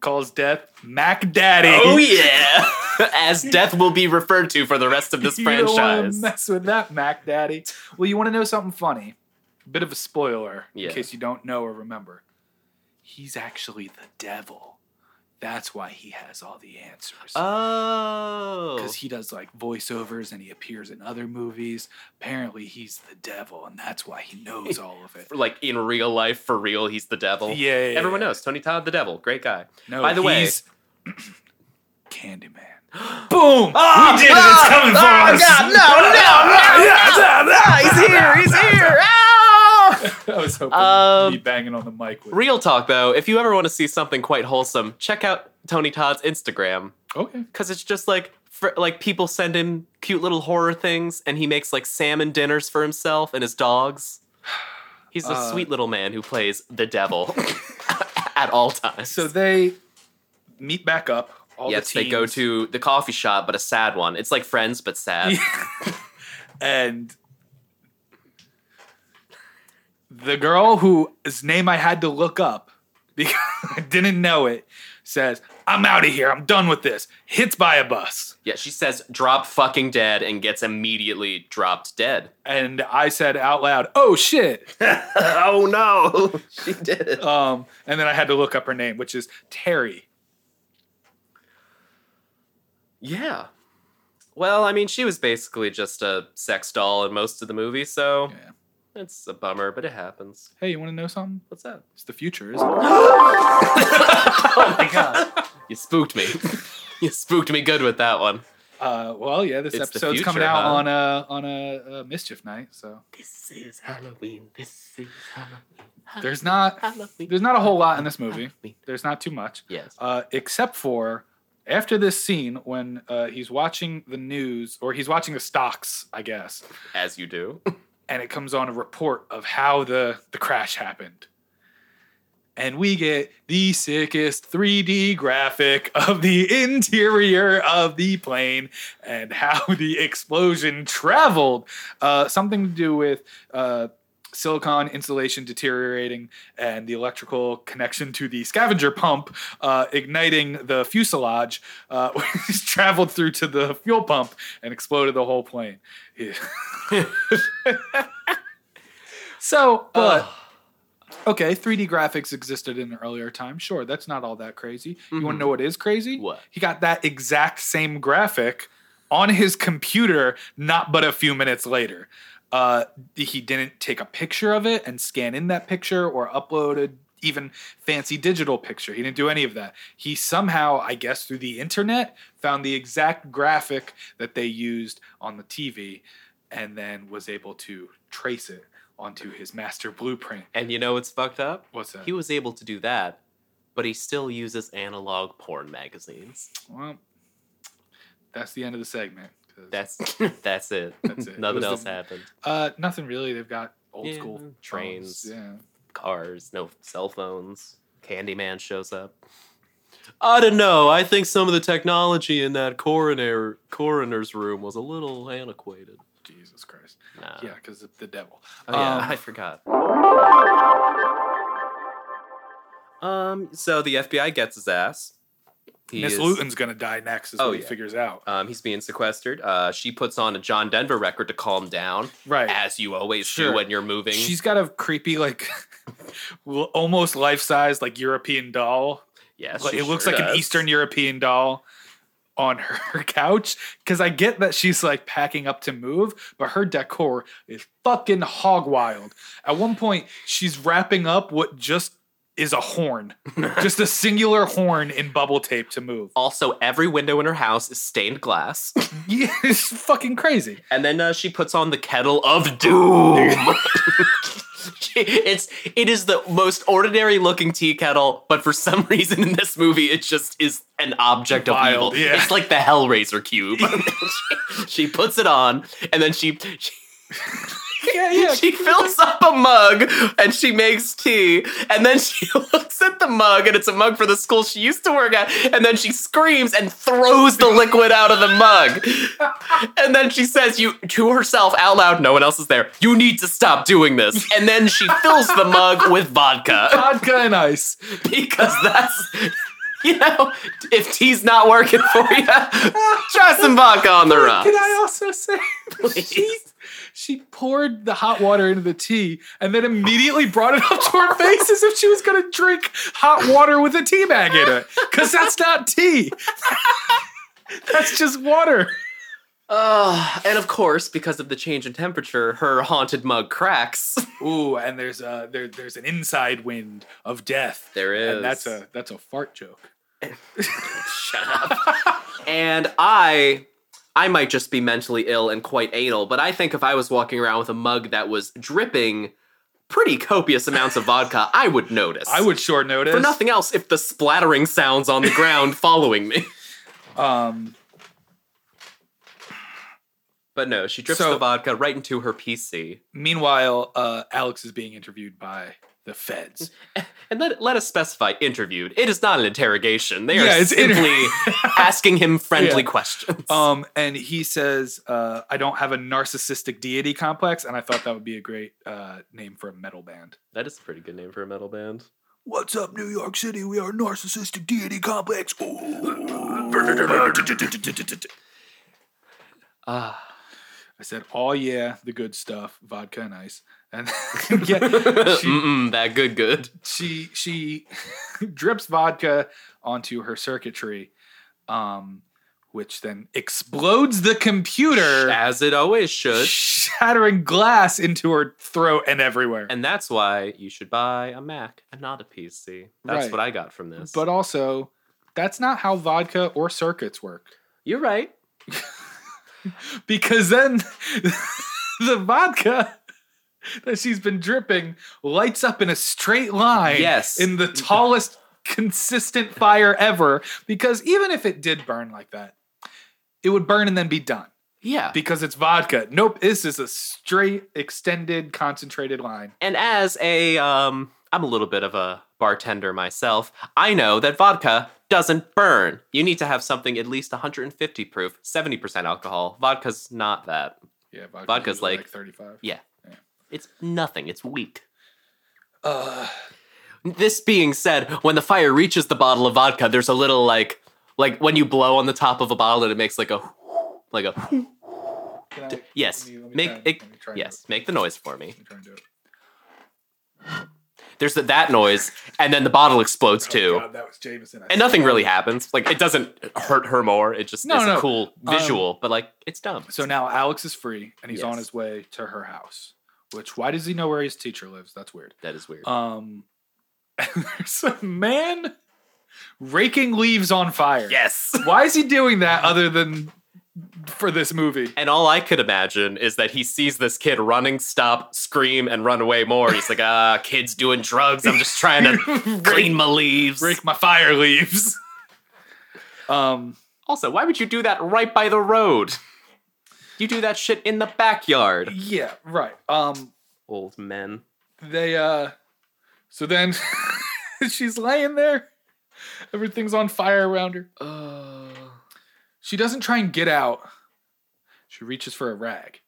calls death Mac Daddy. Oh, yeah. As death will be referred to for the rest of this franchise. You don't want to mess with that, Mac Daddy. Well, you want to know something funny? Bit of a spoiler, in case you don't know or remember. He's actually the devil. That's why he has all the answers. Oh. Because he does, like, voiceovers, and he appears in other movies. Apparently, he's the devil, and that's why he knows all of it. Like, in real life, for real, he's the devil. Yeah. Everyone knows. Tony Todd, the devil. Great guy. No, by the way, he's Candyman. Boom! Oh, we did it! It's coming for us! God, no! He's here! I was hoping he'd be banging on the mic with real talk, though, if you ever want to see something quite wholesome, check out Tony Todd's Instagram. Okay. Because it's just like people send him cute little horror things, and he makes like salmon dinners for himself and his dogs. He's a sweet little man who plays the devil at all times. So they meet back up. They go to the coffee shop, but a sad one. It's like Friends, but sad. Yeah. And... the girl whose name I had to look up because I didn't know it says, I'm out of here. I'm done with this. Hits by a bus. Yeah, she says, drop fucking dead, and gets immediately dropped dead. And I said out loud, oh, shit. Oh, no. She did. And then I had to look up her name, which is Terry. Yeah. Well, I mean, she was basically just a sex doll in most of the movie, so... yeah. It's a bummer, but it happens. Hey, you want to know something? What's that? It's the future, isn't it? Oh, my God. You spooked me. You spooked me good with that one. Well, yeah, this episode's coming out on a Mischief night, so. This is Halloween. There's not a whole lot in this movie. Halloween. There's not too much. Yes. Except for after this scene when he's watching the news, or he's watching the stocks, I guess. As you do. And it comes on a report of how the crash happened. And we get the sickest 3D graphic of the interior of the plane and how the explosion traveled. Something to do with silicon insulation deteriorating and the electrical connection to the scavenger pump igniting the fuselage, which traveled through to the fuel pump and exploded the whole plane. Yeah. So, but okay, 3D graphics existed in an earlier time. Sure, that's not all that crazy. Mm-hmm. You want to know what is crazy? What? He got that exact same graphic on his computer, not but a few minutes later. He didn't take a picture of it and scan in that picture or upload an even fancy digital picture. He didn't do any of that. He somehow, I guess, through the internet, found the exact graphic that they used on the TV and then was able to trace it onto his master blueprint. And you know what's fucked up? What's that? He was able to do that, but he still uses analog porn magazines. Well, that's the end of the segment. That's it. Nothing else happened. Nothing really. They've got old school trains, cars, no cell phones. Candyman shows up. I don't know. I think some of the technology in that coroner's room was a little antiquated. Jesus Christ. Nah. Yeah, because it's the devil. Oh, yeah, I forgot. So the FBI gets his ass. Miss Luton's going to die next is what he figures out. He's being sequestered. She puts on a John Denver record to calm down. Right. As you always do when you're moving. She's got a creepy, like, almost life-size, like, European doll. Yes, like, it looks like an Eastern European doll on her couch. Because I get that she's, like, packing up to move, but her decor is fucking hog wild. At one point, she's wrapping up what just is a horn. Just a singular horn in bubble tape to move. Also, every window in her house is stained glass. Yeah, it's fucking crazy. And then she puts on the kettle of doom. It is the most ordinary looking tea kettle, but for some reason in this movie, it just is an object of evil. Yeah. It's like the Hellraiser cube. She puts it on, and then she she fills up a mug and she makes tea, and then she looks at the mug, and it's a mug for the school she used to work at, and then she screams and throws the liquid out of the mug. And then she says to herself out loud, no one else is there, you need to stop doing this. And then she fills the mug with vodka. Vodka and ice. Because that's... You know, if tea's not working for you, try some vodka on the rocks. Can I also say, she poured the hot water into the tea and then immediately brought it up to her face as if she was going to drink hot water with a tea bag in it. Because that's not tea. That's just water. And of course, because of the change in temperature, her haunted mug cracks. Ooh, and there's an inside wind of death. There is. And that's a fart joke. Shut up. And I might just be mentally ill and quite anal, but I think if I was walking around with a mug that was dripping pretty copious amounts of vodka, I would notice. I would sure notice. For nothing else, if the splattering sounds on the ground following me. But no, she drips the vodka right into her PC. Meanwhile, Alex is being interviewed by the feds. And let us specify interviewed. It is not an interrogation. They are simply asking him friendly questions. And he says, I don't have a narcissistic deity complex. And I thought that would be a great name for a metal band. That is a pretty good name for a metal band. What's up, New York City? We are narcissistic deity complex. I said, the good stuff, vodka and ice. And that good. She drips vodka onto her circuitry, which then explodes the computer. As it always should. Shattering glass into her throat and everywhere. And that's why you should buy a Mac and not a PC. That's what I got from this. But also, that's not how vodka or circuits work. You're right. Because then the vodka that she's been dripping lights up in a straight line in the tallest consistent fire ever. Because even if it did burn like that, it would burn and then be done. Yeah. Because it's vodka. Nope, this is a straight, extended, concentrated line. And as I'm a little bit of a bartender myself, I know that vodka doesn't burn. You need to have something at least 150 proof, 70% alcohol. Vodka's not that. Yeah, vodka's like 35. Yeah. It's nothing. It's weak. This being said, when the fire reaches the bottle of vodka, there's a little like when you blow on the top of a bottle and it makes like a Make the noise for me. Let me try and do it. There's that noise, and then the bottle explodes too. God, that was Jameson. And nothing really happens. Like, it doesn't hurt her more. It just is a cool visual, but it's dumb. So now Alex is free, and he's on his way to her house. Which, why does he know where his teacher lives? That's weird. That is weird. And there's a man raking leaves on fire. Yes. Why is he doing that other than for this movie? And all I could imagine is that he sees this kid running, stop, scream, and run away more. He's like, kid's doing drugs. I'm just trying to clean my leaves. Rake my fire leaves. Also, why would you do that right by the road? You do that shit in the backyard. Yeah, right. Old men. They, so then She's laying there. Everything's on fire around her. She doesn't try and get out. She reaches for a rag.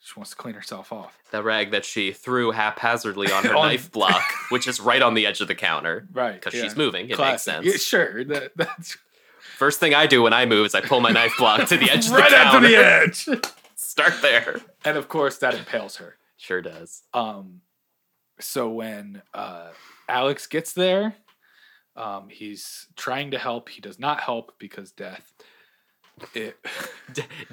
She wants to clean herself off. That rag that she threw haphazardly on her knife block, which is right on the edge of the counter. Right. Because she's moving. It makes sense. Yeah, sure. That's... First thing I do when I move is I pull my knife block to the edge of the counter. Right out to the edge. Start there. And of course, that impales her. Sure does. So when Alex gets there, he's trying to help. He does not help because death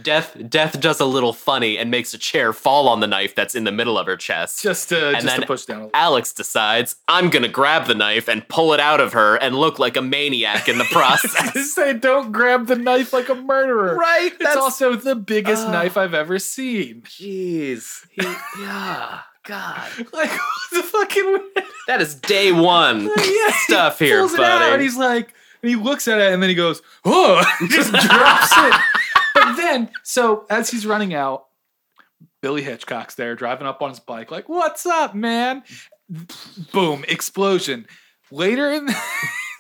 does a little funny and makes a chair fall on the knife that's in the middle of her chest. Just to push down a little. Alex decides, I'm going to grab the knife and pull it out of her and look like a maniac in the process. Say, don't grab the knife like a murderer. Right? That's also the biggest knife I've ever seen. Jeez. Yeah. God. Like, what the fucking... That is day one stuff he here, pulls buddy. It out and he's like... And he looks at it, and then he goes, oh, and just drops it. But then, so as he's running out, Billy Hitchcock's there, driving up on his bike, like, what's up, man? Boom, explosion. Later in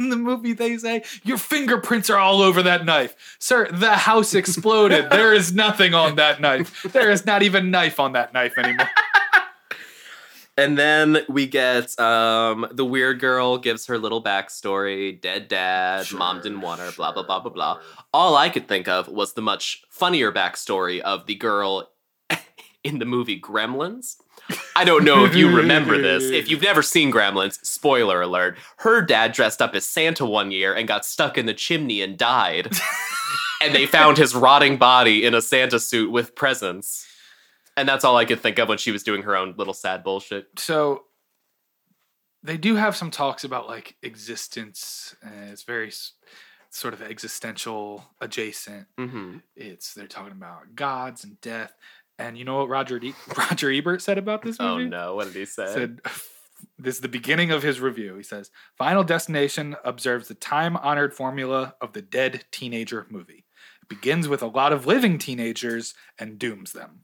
the movie, they say, your fingerprints are all over that knife. Sir, the house exploded. There is nothing on that knife. There is not even knife on that knife anymore. And then we get the weird girl gives her little backstory, dead dad, sure, mom didn't want her, sure, blah, blah, blah, blah, blah. All I could think of was the much funnier backstory of the girl in the movie Gremlins. I don't know if you remember this. If you've never seen Gremlins, spoiler alert, her dad dressed up as Santa one year and got stuck in the chimney and died. And they found his rotting body in a Santa suit with presents. And that's all I could think of when she was doing her own little sad bullshit. So they do have some talks about like existence. It's very sort of existential adjacent. Mm-hmm. They're talking about gods and death. And you know what Roger Ebert said about this movie? Oh no, what did he say? He said, this is the beginning of his review. He says, Final Destination observes the time-honored formula of the dead teenager movie. It begins with a lot of living teenagers and dooms them.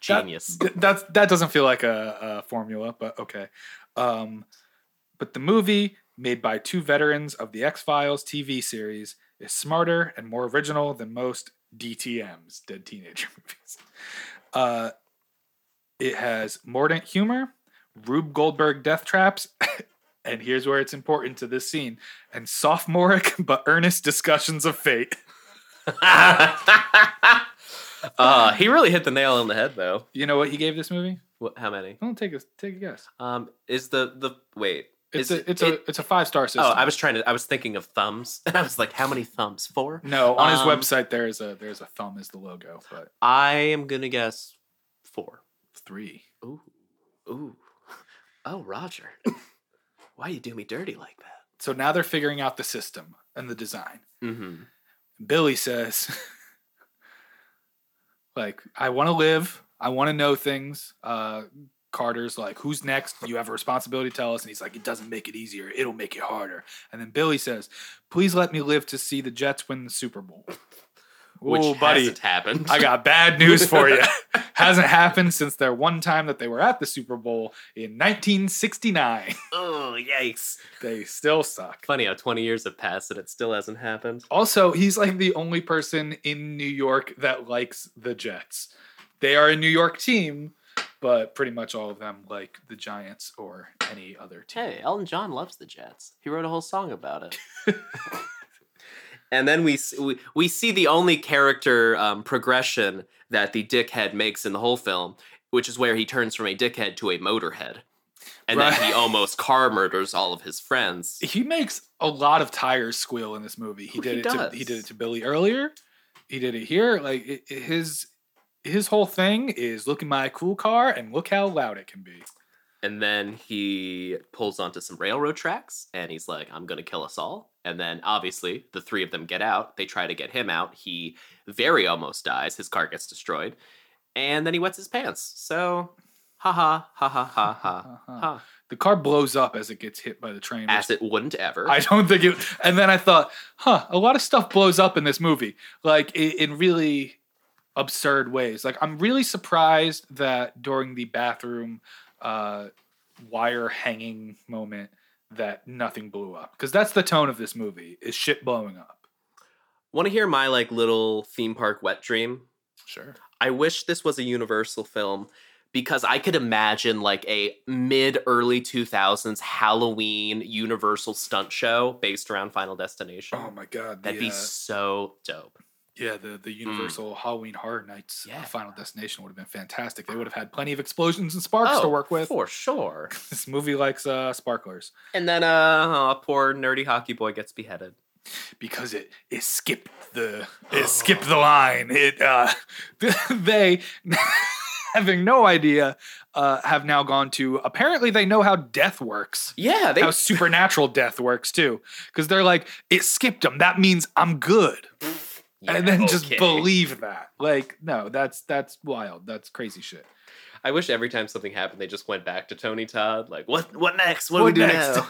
Genius. That doesn't feel like a formula, but okay. But the movie, made by two veterans of the X-Files TV series, is smarter and more original than most DTMs, dead teenager movies. It has mordant humor, Rube Goldberg death traps, and here's where it's important to this scene, and sophomoric but earnest discussions of fate. He really hit the nail on the head, though. You know what he gave this movie? What? How many? Don't take a guess. Is wait? It's a 5-star system. Oh, I was thinking of thumbs, and I was like, how many thumbs? 4? No, on his website there's a thumb as the logo, but I am gonna guess 4, 3. Ooh, oh, Roger, why you do me dirty like that? So now they're figuring out the system and the design. Mm-hmm. Billy says. Like, I want to live. I want to know things. Carter's like, who's next? You have a responsibility to tell us. And he's like, it doesn't make it easier. It'll make it harder. And then Billy says, please let me live to see the Jets win the Super Bowl. Which hasn't happened. I got bad news for you. Hasn't happened since their one time that they were at the Super Bowl in 1969. Oh, yikes. They still suck. Funny how 20 years have passed and it still hasn't happened. Also, he's like the only person in New York that likes the Jets. They are a New York team, but pretty much all of them like the Giants or any other team. Hey, Elton John loves the Jets. He wrote a whole song about it. And then we see the only character progression that the dickhead makes in the whole film, which is where he turns from a dickhead to a motorhead. And right. Then he almost car murders all of his friends. He makes a lot of tires squeal in this movie. He did it to Billy earlier. He did it here. Like his whole thing is look at my cool car and look how loud it can be. And then he pulls onto some railroad tracks, and he's like, I'm going to kill us all. And then, obviously, the three of them get out. They try to get him out. He very almost dies. His car gets destroyed. And then he wets his pants. So, ha-ha, ha-ha, ha-ha, ha. The car blows up as it gets hit by the train. As it wouldn't ever. I don't think it... And then I thought, a lot of stuff blows up in this movie. Like, in really absurd ways. Like, I'm really surprised that during the bathroom... wire hanging moment that nothing blew up, because that's the tone of this movie, is shit blowing up. Want to hear my like little theme park wet dream? Sure. I wish this was a Universal film, because I could imagine like a mid-early 2000s Halloween Universal stunt show based around Final Destination. Oh my God. That'd be so dope. Yeah, the Universal Halloween Horror Nights Final Destination would have been fantastic. They would have had plenty of explosions and sparks to work with. For sure. This movie likes sparklers. And then poor nerdy hockey boy gets beheaded. Because it skipped the line. They, having no idea, have now gone to, apparently they know how death works. Yeah. How supernatural death works too. Because they're like, it skipped him. That means I'm good. Yeah, and then just believe that. Like, no, that's wild. That's crazy shit. I wish every time something happened, they just went back to Tony Todd. Like, what next? What do we do now?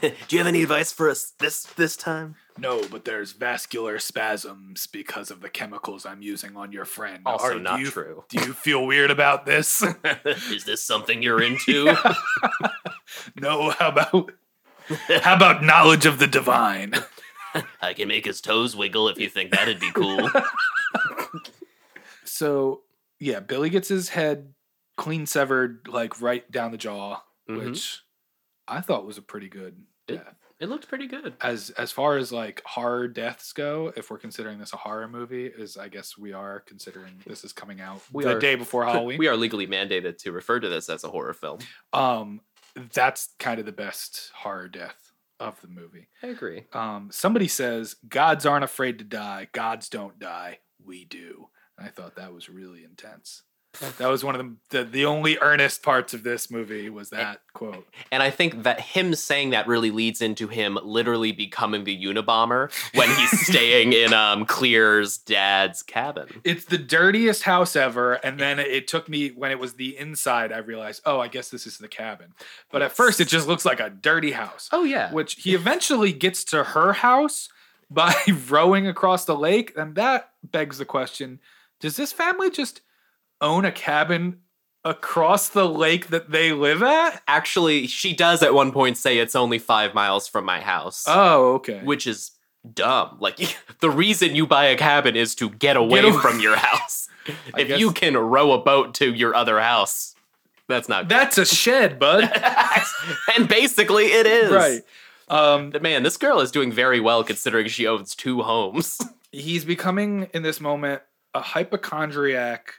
Do you have any advice for us this time? No, but there's vascular spasms because of the chemicals I'm using on your friend. Also not true. Do you feel weird about this? Is this something you're into? No, how about knowledge of the divine? I can make his toes wiggle if you think that'd be cool. So, yeah, Billy gets his head clean severed, like, right down the jaw, which I thought was a pretty good death. It looked pretty good. As far as, like, horror deaths go, if we're considering this a horror movie, is I guess we are considering this is coming out the day before Halloween. We are legally mandated to refer to this as a horror film. That's kind of the best horror death of the movie. I agree. Somebody says, gods aren't afraid to die. Gods don't die. We do. And I thought that was really intense. That was one of the only earnest parts of this movie was that quote. And I think that him saying that really leads into him literally becoming the Unabomber when he's staying in Clear's dad's cabin. It's the dirtiest house ever. And then it took me, when it was the inside, I realized, oh, I guess this is the cabin. But at first it just looks like a dirty house. Oh, yeah. Which he eventually gets to her house by rowing across the lake. And that begs the question, does this family just own a cabin across the lake that they live at? Actually, she does at one point say it's only 5 miles from my house. Oh, okay. Which is dumb. Like, the reason you buy a cabin is to get away from your house. If you can row a boat to your other house, that's not good. That's a shed, bud. And basically it is. Right. Man, this girl is doing very well considering she owns 2 homes. He's becoming, in this moment, a hypochondriac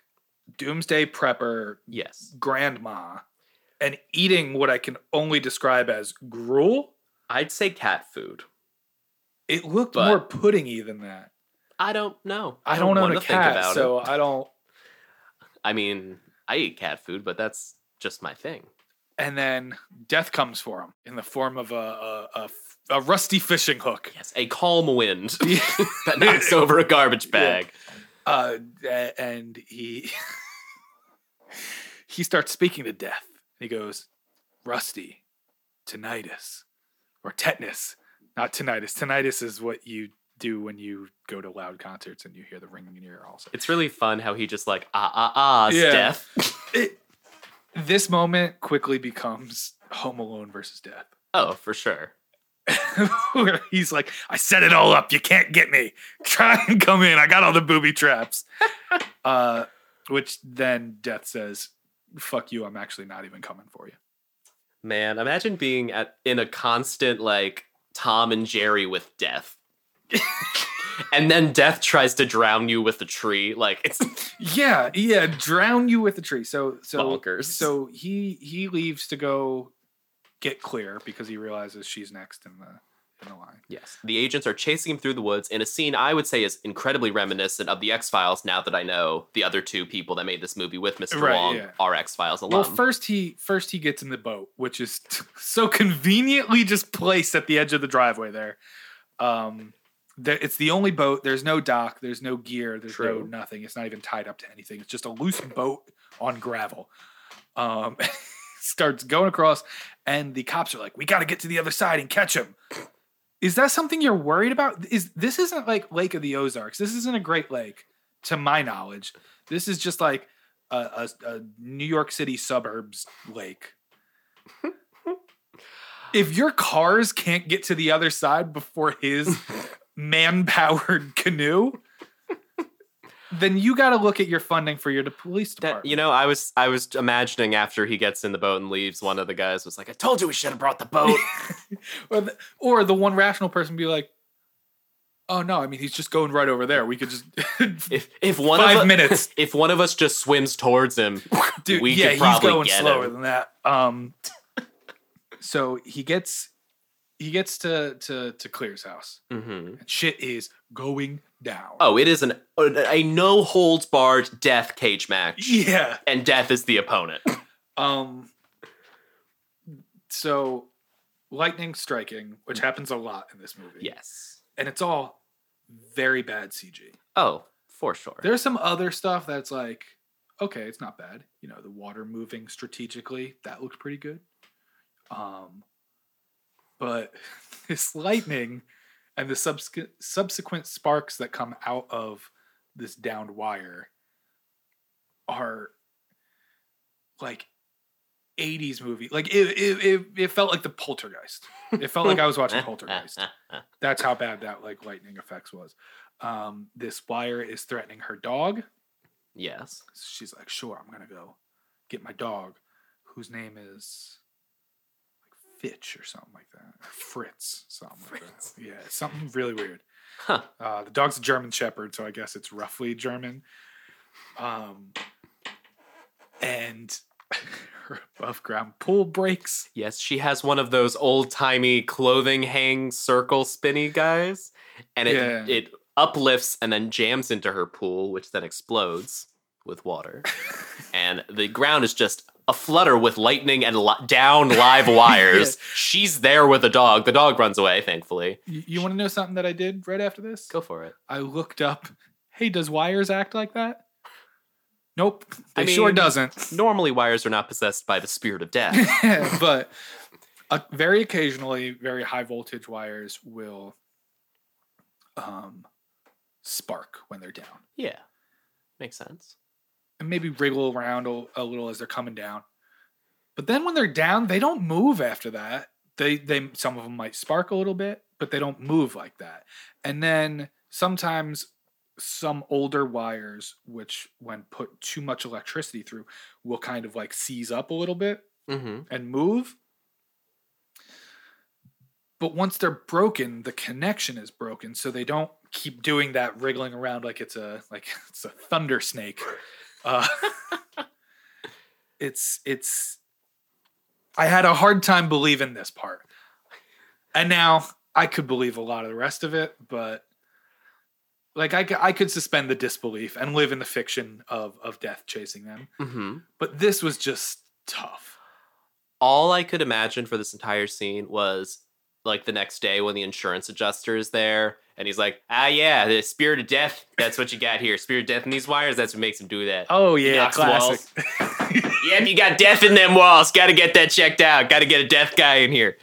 doomsday prepper, yes, grandma, and eating what I can only describe as gruel. I'd say cat food. It looked more puddingy than that. I don't know. I don't own a cat, so it. I don't. I mean, I eat cat food, but that's just my thing. And then death comes for him in the form of a rusty fishing hook. Yes, a calm wind that knocks over a garbage bag. Yeah. And he starts speaking to death. He goes, "Rusty, tinnitus, or tetanus, not tinnitus. Tinnitus is what you do when you go to loud concerts and you hear the ringing in your ear." Also, it's really fun how he just like death. This moment quickly becomes Home Alone versus death. Oh, for sure. Where he's like, I set it all up. You can't get me. Try and come in. I got all the booby traps. Which then death says, fuck you. I'm actually not even coming for you. Man, imagine being in a constant like Tom and Jerry with death. And then death tries to drown you with the tree. Like it's yeah, drown you with the tree. So bonkers. So he leaves to go get Clear because he realizes she's next in the line. Yes. The agents are chasing him through the woods in a scene I would say is incredibly reminiscent of the X-Files, now that I know the other 2 people that made this movie with Mr. Wong are X-Files alum. Well, first he gets in the boat, which is so conveniently just placed at the edge of the driveway there. It's the only boat. There's no dock. There's no gear. There's no nothing. It's not even tied up to anything. It's just a loose boat on gravel. Starts going across, and the cops are like, we got to get to the other side and catch him. Is that something you're worried about? This isn't like Lake of the Ozarks. This isn't a Great Lake, to my knowledge. This is just like a New York City suburbs lake. If your cars can't get to the other side before his man-powered canoe, then you got to look at your funding for your police department. I was imagining after he gets in the boat and leaves, one of the guys was like, I told you we should have brought the boat. or the one rational person be like, oh, no, I mean, he's just going right over there. We could just... if one 5 minutes. If one of us just swims towards him, dude, we could probably he's going get slower him. Than that. So he gets to Clear's house. Mm-hmm. And shit is going down. Oh, it is a no-holds-barred death cage match. Yeah. And death is the opponent. So, lightning striking, which happens a lot in this movie. Yes. And it's all very bad CG. Oh, for sure. There's some other stuff that's like, okay, it's not bad. You know, the water moving strategically, that looked pretty good. But this lightning and the subsequent sparks that come out of this downed wire are like 80s movie. Like it felt like the Poltergeist. It felt like I was watching Poltergeist. That's how bad that like lightning effects was. This wire is threatening her dog. Yes. She's like, sure, I'm gonna go get my dog, whose name is like Fitch or something like that. Or Fritz, Fritz. Like that. Yeah, something really weird. Huh. The dog's a German Shepherd, so I guess it's roughly German. And her above ground pool breaks. Yes, she has one of those old timey clothing hang circle spinny guys, and it uplifts and then jams into her pool, which then explodes with water, and the ground is just aflutter with lightning and down live wires. Yeah. She's there with a dog. The dog runs away, thankfully. You want to know something that I did right after this? Go for it. I looked up. Hey, does wires act like that? Nope. Sure doesn't. Normally, wires are not possessed by the spirit of death. But very occasionally, very high voltage wires will spark when they're down. Yeah. Makes sense. And maybe wriggle around a little as they're coming down. But then when they're down, they don't move after that. They some of them might spark a little bit, but they don't move like that. And then sometimes... some older wires, which when put too much electricity through, will kind of like seize up a little bit and move. But once they're broken, the connection is broken, so they don't keep doing that wriggling around like it's a thunder snake. I had a hard time believing this part, and now I could believe a lot of the rest of it, but. Like, I could suspend the disbelief and live in the fiction of death chasing them. Mm-hmm. But this was just tough. All I could imagine for this entire scene was, like, the next day when the insurance adjuster is there. And he's like, the spirit of death, that's what you got here. Spirit of death in these wires, that's what makes him do that. Oh, yeah, classic. Yep, you got death in them walls. Got to get that checked out. Got to get a death guy in here.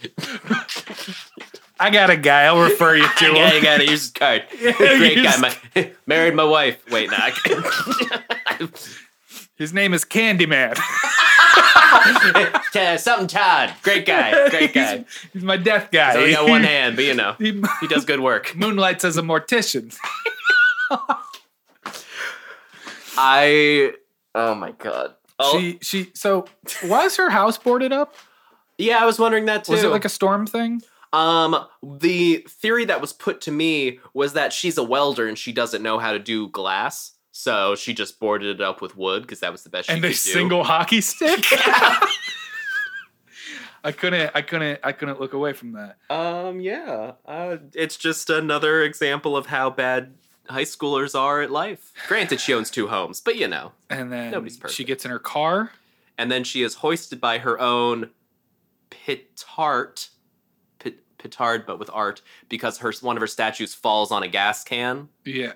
I got a guy. I'll refer you to him. Yeah, you got to use his card. Yeah, great guy. Married my wife. Wait, no. His name is Candyman. Something Todd. Great guy. He's my death guy. He's only got one hand, but you know, he does good work. Moonlights as a mortician. Oh my God. Oh. So was her house boarded up? Yeah, I was wondering that too. Was it like a storm thing? The theory that was put to me was that she's a welder and she doesn't know how to do glass, so she just boarded it up with wood because that was the best she could do. And a single hockey stick. Yeah. I couldn't look away from that. It's just another example of how bad high schoolers are at life. Granted, she owns 2 homes, but you know, and then nobody's perfect. She gets in her car, and then she is hoisted by her own petard, but with art, because one of her statues falls on a gas can. Yeah.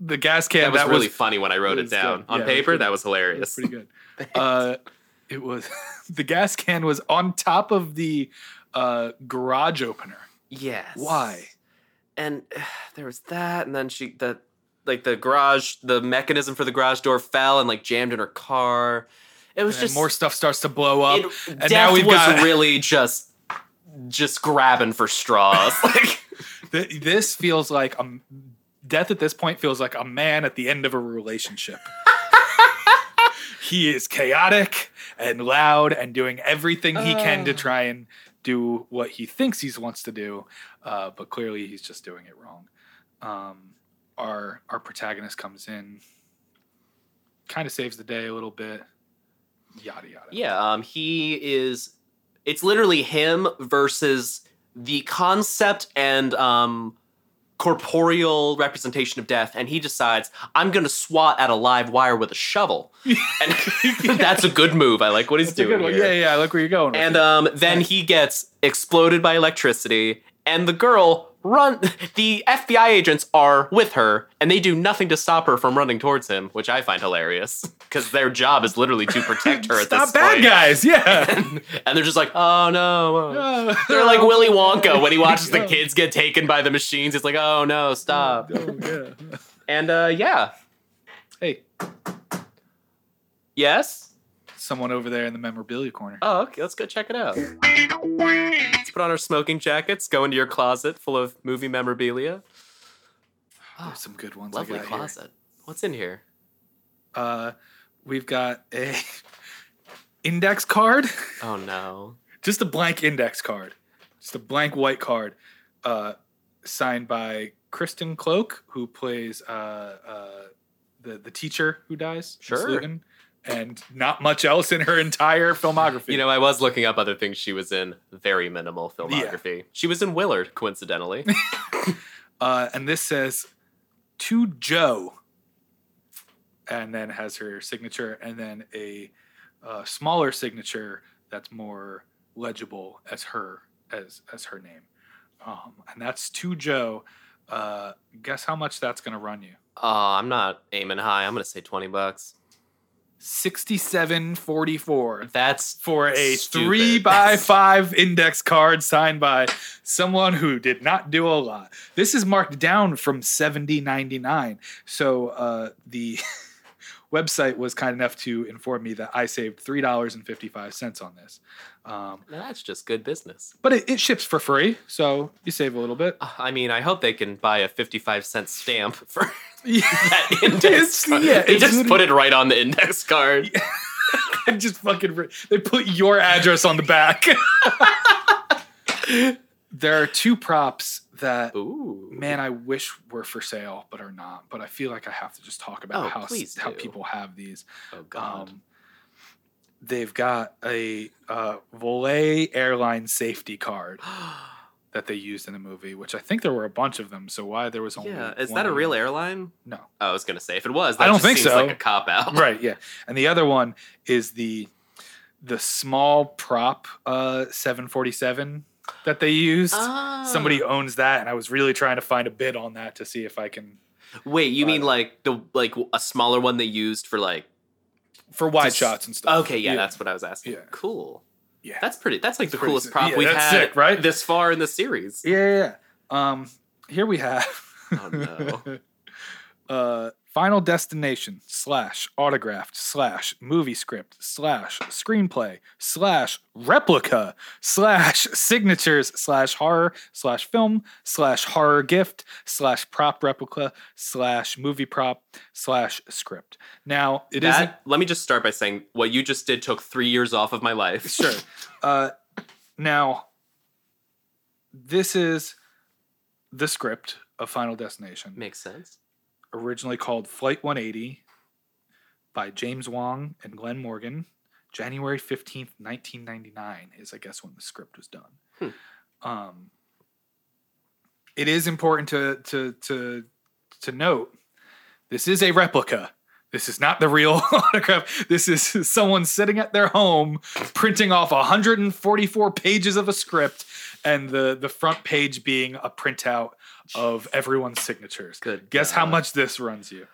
The gas can. That was really funny when I wrote it down. Good. On paper, that was hilarious. It was pretty good. It was... The gas can was on top of the garage opener. Yes. Why? And there was that, and then the mechanism for the garage door fell and, like, jammed in her car. It was just... more stuff starts to blow up. Death was really just... just grabbing for straws. Like this feels like death at this point feels like a man at the end of a relationship. He is chaotic and loud and doing everything he can to try and do what he thinks he wants to do, but clearly he's just doing it wrong. Our protagonist comes in, kind of saves the day a little bit, yada yada. Yeah, he is. It's literally him versus the concept and corporeal representation of death, and he decides, I'm going to swat at a live wire with a shovel. And that's a good move. I like what he's doing here. Yeah, I like where you're going with it. Then he gets exploded by electricity, and the girl the FBI agents are with her, and they do nothing to stop her from running towards him, which I find hilarious, because their job is literally to protect her at this point. Stop bad guys, yeah. And they're just like, oh, no. They're like Willy Wonka when he watches the kids get taken by the machines. He's like, oh, no, stop. Oh, yeah. And, yeah. Hey. Yes? Someone over there in the memorabilia corner. Oh, okay. Let's go check it out. Let's put on our smoking jackets, go into your closet full of movie memorabilia. Oh, there's some good ones. Lovely closet. Here. What's in here? We've got a index card. Oh, no. Just a blank index card. Just a blank white card. Signed by Kristen Cloak, who plays the teacher who dies. Sure. And not much else in her entire filmography. You know, I was looking up other things she was in. Very minimal filmography. Yeah. She was in Willard, coincidentally. And this says, "To Joe." And then has her signature. And then a smaller signature that's more legible as her name. And that's "To Joe." Guess how much that's going to run you? I'm not aiming high. I'm going to say $20. $67.44. That's for a stupid 3x5 index card signed by someone who did not do a lot. This is marked down from $70.99. So the website was kind enough to inform me that I saved $3.55 on this. That's just good business. But it ships for free, so you save a little bit. I mean, I hope they can buy a 55-cent stamp for that index card. Yeah, they just put it right on the index card. Yeah. Just fucking... They put your address on the back. There are two props that, ooh, man, I wish were for sale, but are not. But I feel like I have to just talk about how people have these. Oh, God. They've got a Volé airline safety card that they used in the movie, which I think there were a bunch of them. So why there was only one? Is that a real airline? No. I was going to say, if it was, that I don't think so. Seems like a cop-out. Right, yeah. And the other one is the small prop 747 that they used. Oh. Somebody owns that, and I was really trying to find a bid on that to see if I can... Wait, you mean like a smaller one they used for like... For wide shots and stuff. Okay, yeah, that's what I was asking. Yeah. Cool. Yeah. That's pretty. That's like the coolest prop we've had sick, right? This far in the series. Yeah. Here we have... Oh, no. Final Destination / autographed / movie script / screenplay / replica / signatures / horror / film / horror gift / prop replica / movie prop / script. Now it is. Let me just start by saying what you just did took 3 years off of my life. Sure. Now this is the script of Final Destination. Makes sense. Originally called Flight 180 by James Wong and Glenn Morgan, January 15th, 1999 is, I guess, when the script was done. It is important to note this is a replica. This is not the real autograph. This is someone sitting at their home printing off 144 pages of a script, and the front page being a printout of everyone's signatures. Good. Guess how much this runs you?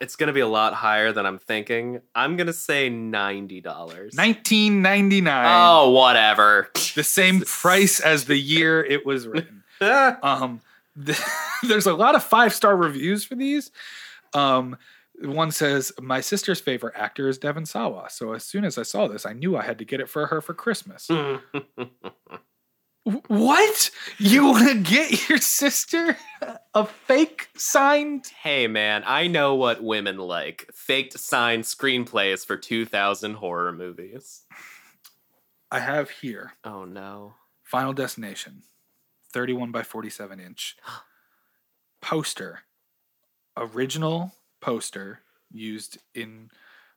It's going to be a lot higher than I'm thinking. I'm going to say $90. $19.99. Oh, whatever. The same price as the year it was written. There's a lot of 5-star reviews for these. One says, "My sister's favorite actor is Devon Sawa. So as soon as I saw this, I knew I had to get it for her for Christmas." What? You want to get your sister a fake signed? Hey, man, I know what women like. Faked signed screenplays for 2,000 horror movies. I have here. Oh, no. Final Destination. 31 by 47 inch. Poster. Original poster used in,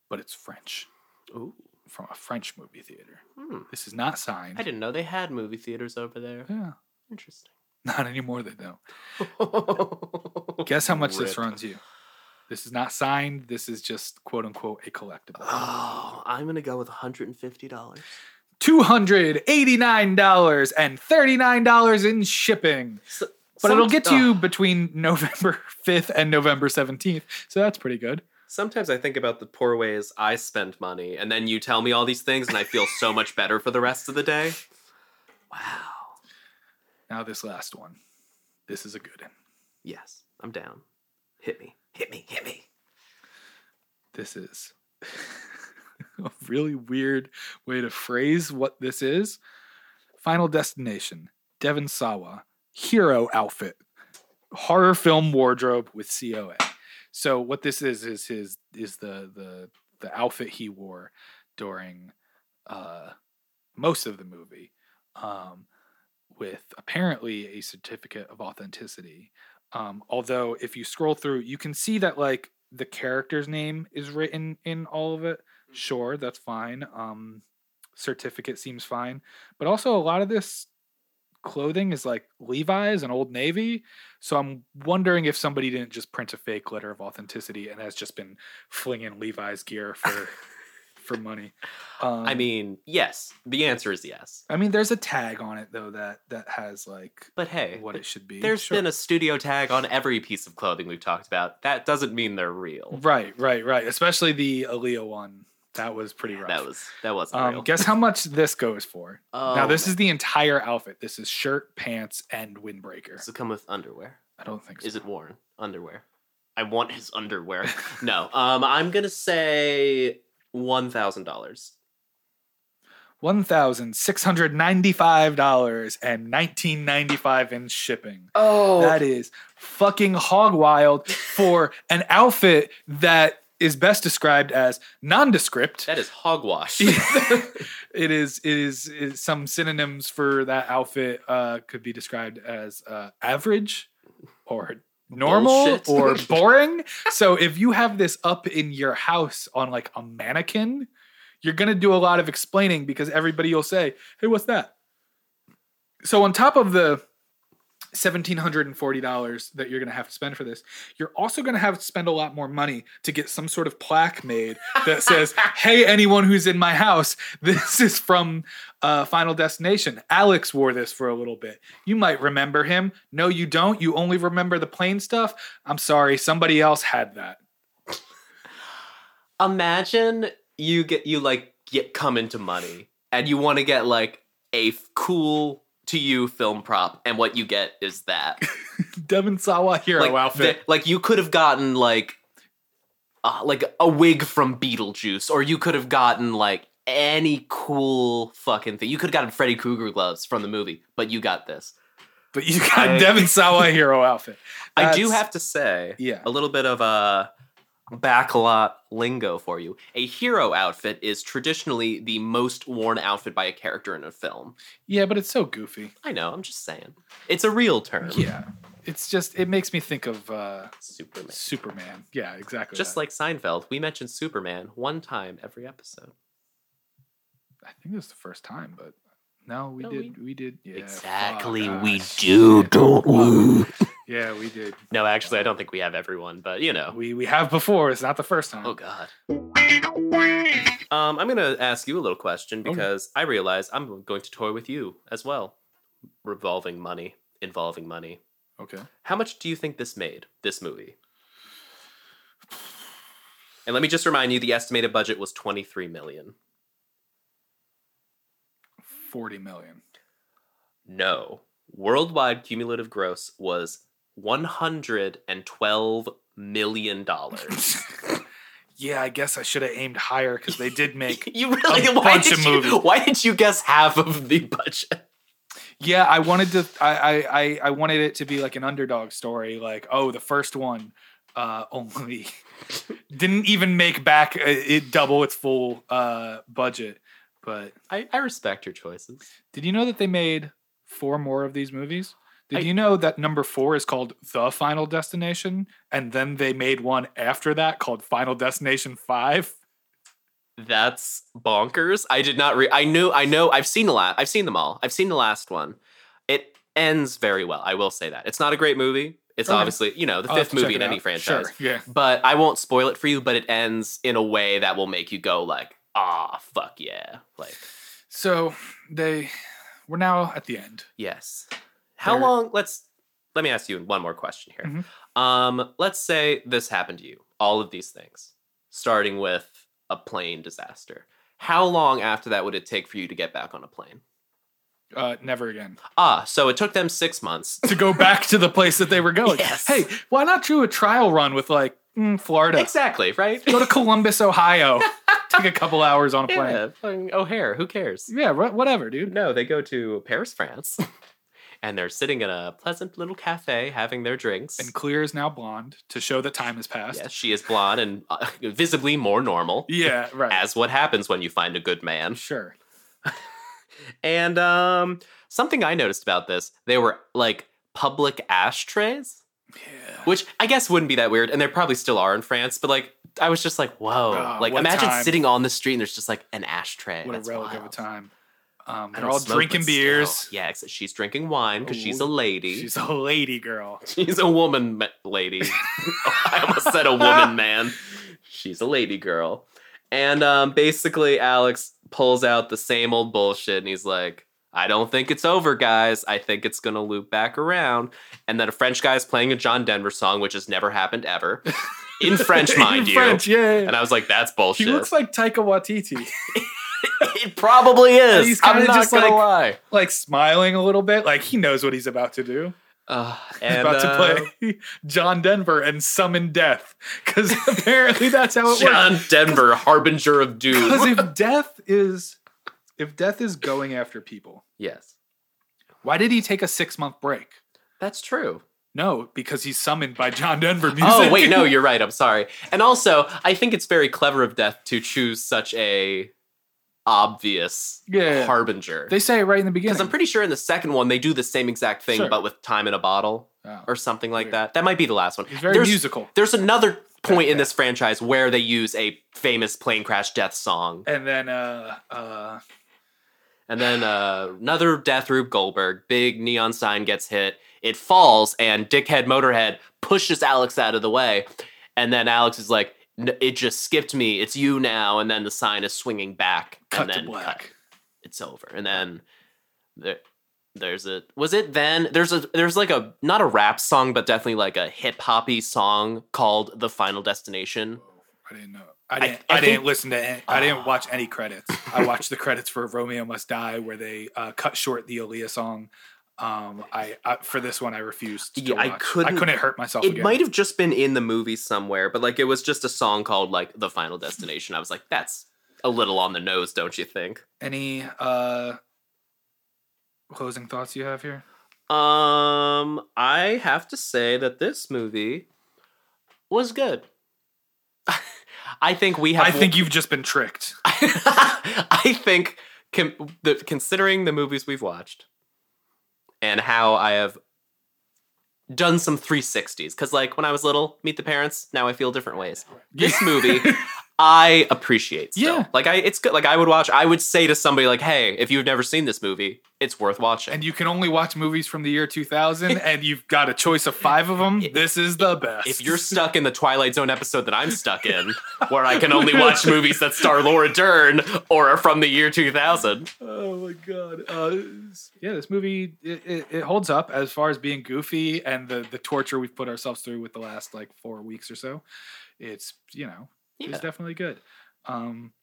but it's French. Ooh. From a French movie theater. Hmm. This is not signed. I didn't know they had movie theaters over there. Yeah. Interesting. Not anymore, they don't. Guess how much Ripped. This runs you. This is not signed. This is just, quote unquote, a collectible. Oh, I'm going to go with $150. $289 and $39 in shipping. So, but it'll get you between November 5th and November 17th. So that's pretty good. Sometimes I think about the poor ways I spend money, and then you tell me all these things, and I feel so much better for the rest of the day. Wow. Now this last one. This is a good one. Yes, I'm down. Hit me. Hit me. Hit me. This is a really weird way to phrase what this is. Final Destination. Devon Sawa. Hero outfit. Horror film wardrobe with COA. So what this is the outfit he wore during most of the movie, with apparently a certificate of authenticity. Although if you scroll through, you can see that like the character's name is written in all of it. Sure, that's fine. Certificate seems fine, but also a lot of this clothing is like Levi's and Old Navy, so I'm wondering if somebody didn't just print a fake letter of authenticity and has just been flinging Levi's gear for money. I mean, yes, the answer is yes. I mean, there's a tag on it though that has like, but hey, what it should be. There's been a studio tag on every piece of clothing we've talked about. That doesn't mean they're real. Right. Especially the Aaliyah one. That was pretty rough. That wasn't real. Guess how much this goes for. Oh, now, this is the entire outfit. This is shirt, pants, and windbreaker. Does it come with underwear? I don't think so. Is it worn? Underwear. I want his underwear. No. I'm going to say $1,000. $1,695 and $19.95 in shipping. Oh. That is fucking hog wild for an outfit that is best described as nondescript. That is hogwash. It is some synonyms for that outfit could be described as average or normal Bullshit. Or boring. So if you have this up in your house on like a mannequin, you're going to do a lot of explaining because everybody will say, hey, what's that? So on top of the $1,740 that you're going to have to spend for this, you're also going to have to spend a lot more money to get some sort of plaque made that says, hey, anyone who's in my house, this is from Final Destination. Alex wore this for a little bit. You might remember him. No, you don't. You only remember the plain stuff. I'm sorry. Somebody else had that. Imagine you come into money and you want to get like a cool to you film prop, and what you get is that Devon Sawa hero outfit. Like you could have gotten like a wig from Beetlejuice, or you could have gotten like any cool fucking thing. You could have gotten Freddy Krueger gloves from the movie, but you got this. But you got Devon Sawa hero outfit. I do have to say, a little bit of a backlot lingo for you. A hero outfit is traditionally the most worn outfit by a character in a film. Yeah, but it's so goofy. I know, I'm just saying. It's a real term. Yeah. It's just, it makes me think of Superman. Superman. Yeah, exactly. Just like Seinfeld, we mentioned Superman one time every episode. I think this is the first time, but we did. Yeah, exactly, we do, don't we? Yeah, we did. No, actually, I don't think we have everyone, but you know. We have before. It's not the first time. Oh, God. I'm going to ask you a little question because I realize I'm going to toy with you as well. Involving money. Okay. How much do you think this made, this movie? And let me just remind you, the estimated budget was $23 million. $40 million. No. Worldwide cumulative gross was $112 million. Yeah, I guess I should have aimed higher because they did make you really, a bunch of movies. Why did you guess half of the budget? Yeah, I wanted to. I wanted it to be like an underdog story. Like, oh, the first one only didn't even make back it double its full budget. But I respect your choices. Did you know that they made 4 more of these movies? Did you know that number 4 is called The Final Destination? And then they made one after that called Final Destination 5. That's bonkers. I did not I know. I've seen them all. I've seen the last one. It ends very well. I will say that. It's not a great movie. It's obviously, you know, the fifth movie in any franchise. Sure. Yeah. But I won't spoil it for you, but it ends in a way that will make you go like, ah, fuck yeah. Like, so we're now at the end. Yes. How long? Let me ask you one more question here. Mm-hmm. Let's say this happened to you. All of these things, starting with a plane disaster. How long after that would it take for you to get back on a plane? Never again. Ah, so it took them 6 months to go back to the place that they were going. Yes. Hey, why not do a trial run with like Florida? Exactly. Right. Go to Columbus, Ohio. Take a couple hours on a plane. Yeah, O'Hare. Who cares? Yeah. Whatever, dude. No, they go to Paris, France. And they're sitting in a pleasant little cafe having their drinks. And Clear is now blonde to show that time has passed. Yes, she is blonde and visibly more normal. Yeah, right. As what happens when you find a good man. Sure. And something I noticed about this, they were like public ashtrays. Yeah. Which I guess wouldn't be that weird. And there probably still are in France. But like, I was just like, whoa. Like imagine sitting on the street and there's just like an ashtray. What That's a relic wild. Of a time. They're all drinking beers. Still. Yeah, except she's drinking wine because she's a lady. She's a lady girl. She's a woman lady. I almost said a woman man. She's a lady girl. And basically, Alex pulls out the same old bullshit and he's like, I don't think it's over, guys. I think it's going to loop back around. And then a French guy is playing a John Denver song, which has never happened ever. In French, mind you. In French, yeah. And I was like, that's bullshit. He looks like Taika Waititi. It probably is. He's kind of just like, lie. Like smiling a little bit. Like he knows what he's about to do. He's about to play John Denver and summon death. Because apparently that's how it works. John Denver, harbinger of doom. Because if death is going after people. Yes. Why did he take a 6-month break? That's true. No, because he's summoned by John Denver music. Oh, wait, no, you're right. I'm sorry. And also, I think it's very clever of death to choose such a obvious harbinger. They say it right in the beginning. Because I'm pretty sure in the second one, they do the same exact thing, but with time in a bottle or something like that. That might be the last one. It's very musical. There's another point in this franchise where they use a famous plane crash death song. And then another death, Rube Goldberg. Big neon sign gets hit. It falls, and Dickhead Motorhead pushes Alex out of the way. And then Alex is like, it just skipped me. It's you now. And then the sign is swinging back. Cut and then to black. Cut. It's over. And then there's not a rap song, but definitely like a hip hoppy song called The Final Destination. I didn't know. I didn't listen to it. I didn't watch any credits. I watched the credits for Romeo Must Die where they cut short the Aaliyah song. I for this one I refused to watch. I couldn't hurt myself again. It might have just been in the movie somewhere, but like it was just a song called like The Final Destination. I was like, that's a little on the nose, don't you think? Any closing thoughts you have here? I have to say that this movie was good. I think we have. I think you've just been tricked. I think considering the movies we've watched. And how I have done some 360s. Because, like, when I was little, meet the parents, now I feel different ways. This movie, I appreciate still. Yeah. Like, it's good. Like, I would say to somebody, like, hey, if you've never seen this movie, it's worth watching. And you can only watch movies from the year 2000, and you've got a choice of 5 of them. This is the best. If you're stuck in the Twilight Zone episode that I'm stuck in, where I can only watch movies that star Laura Dern or are from the year 2000. Oh, my God. Yeah, this movie, it holds up as far as being goofy and the torture we've put ourselves through with the last, like, 4 weeks or so. It's, you know, it's definitely good. I'm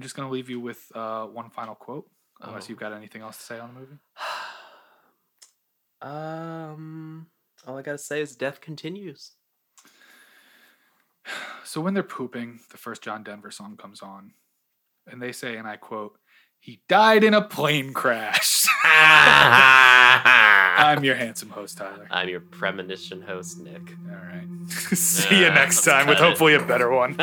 just going to leave you with one final quote, unless you've got anything else to say on the movie. All I got to say is death continues. So when they're pooping, the first John Denver song comes on, and they say, and I quote, he died in a plane crash. I'm your handsome host, Tyler. I'm your premonition host, Nick. All right. See you next time with hopefully a better one.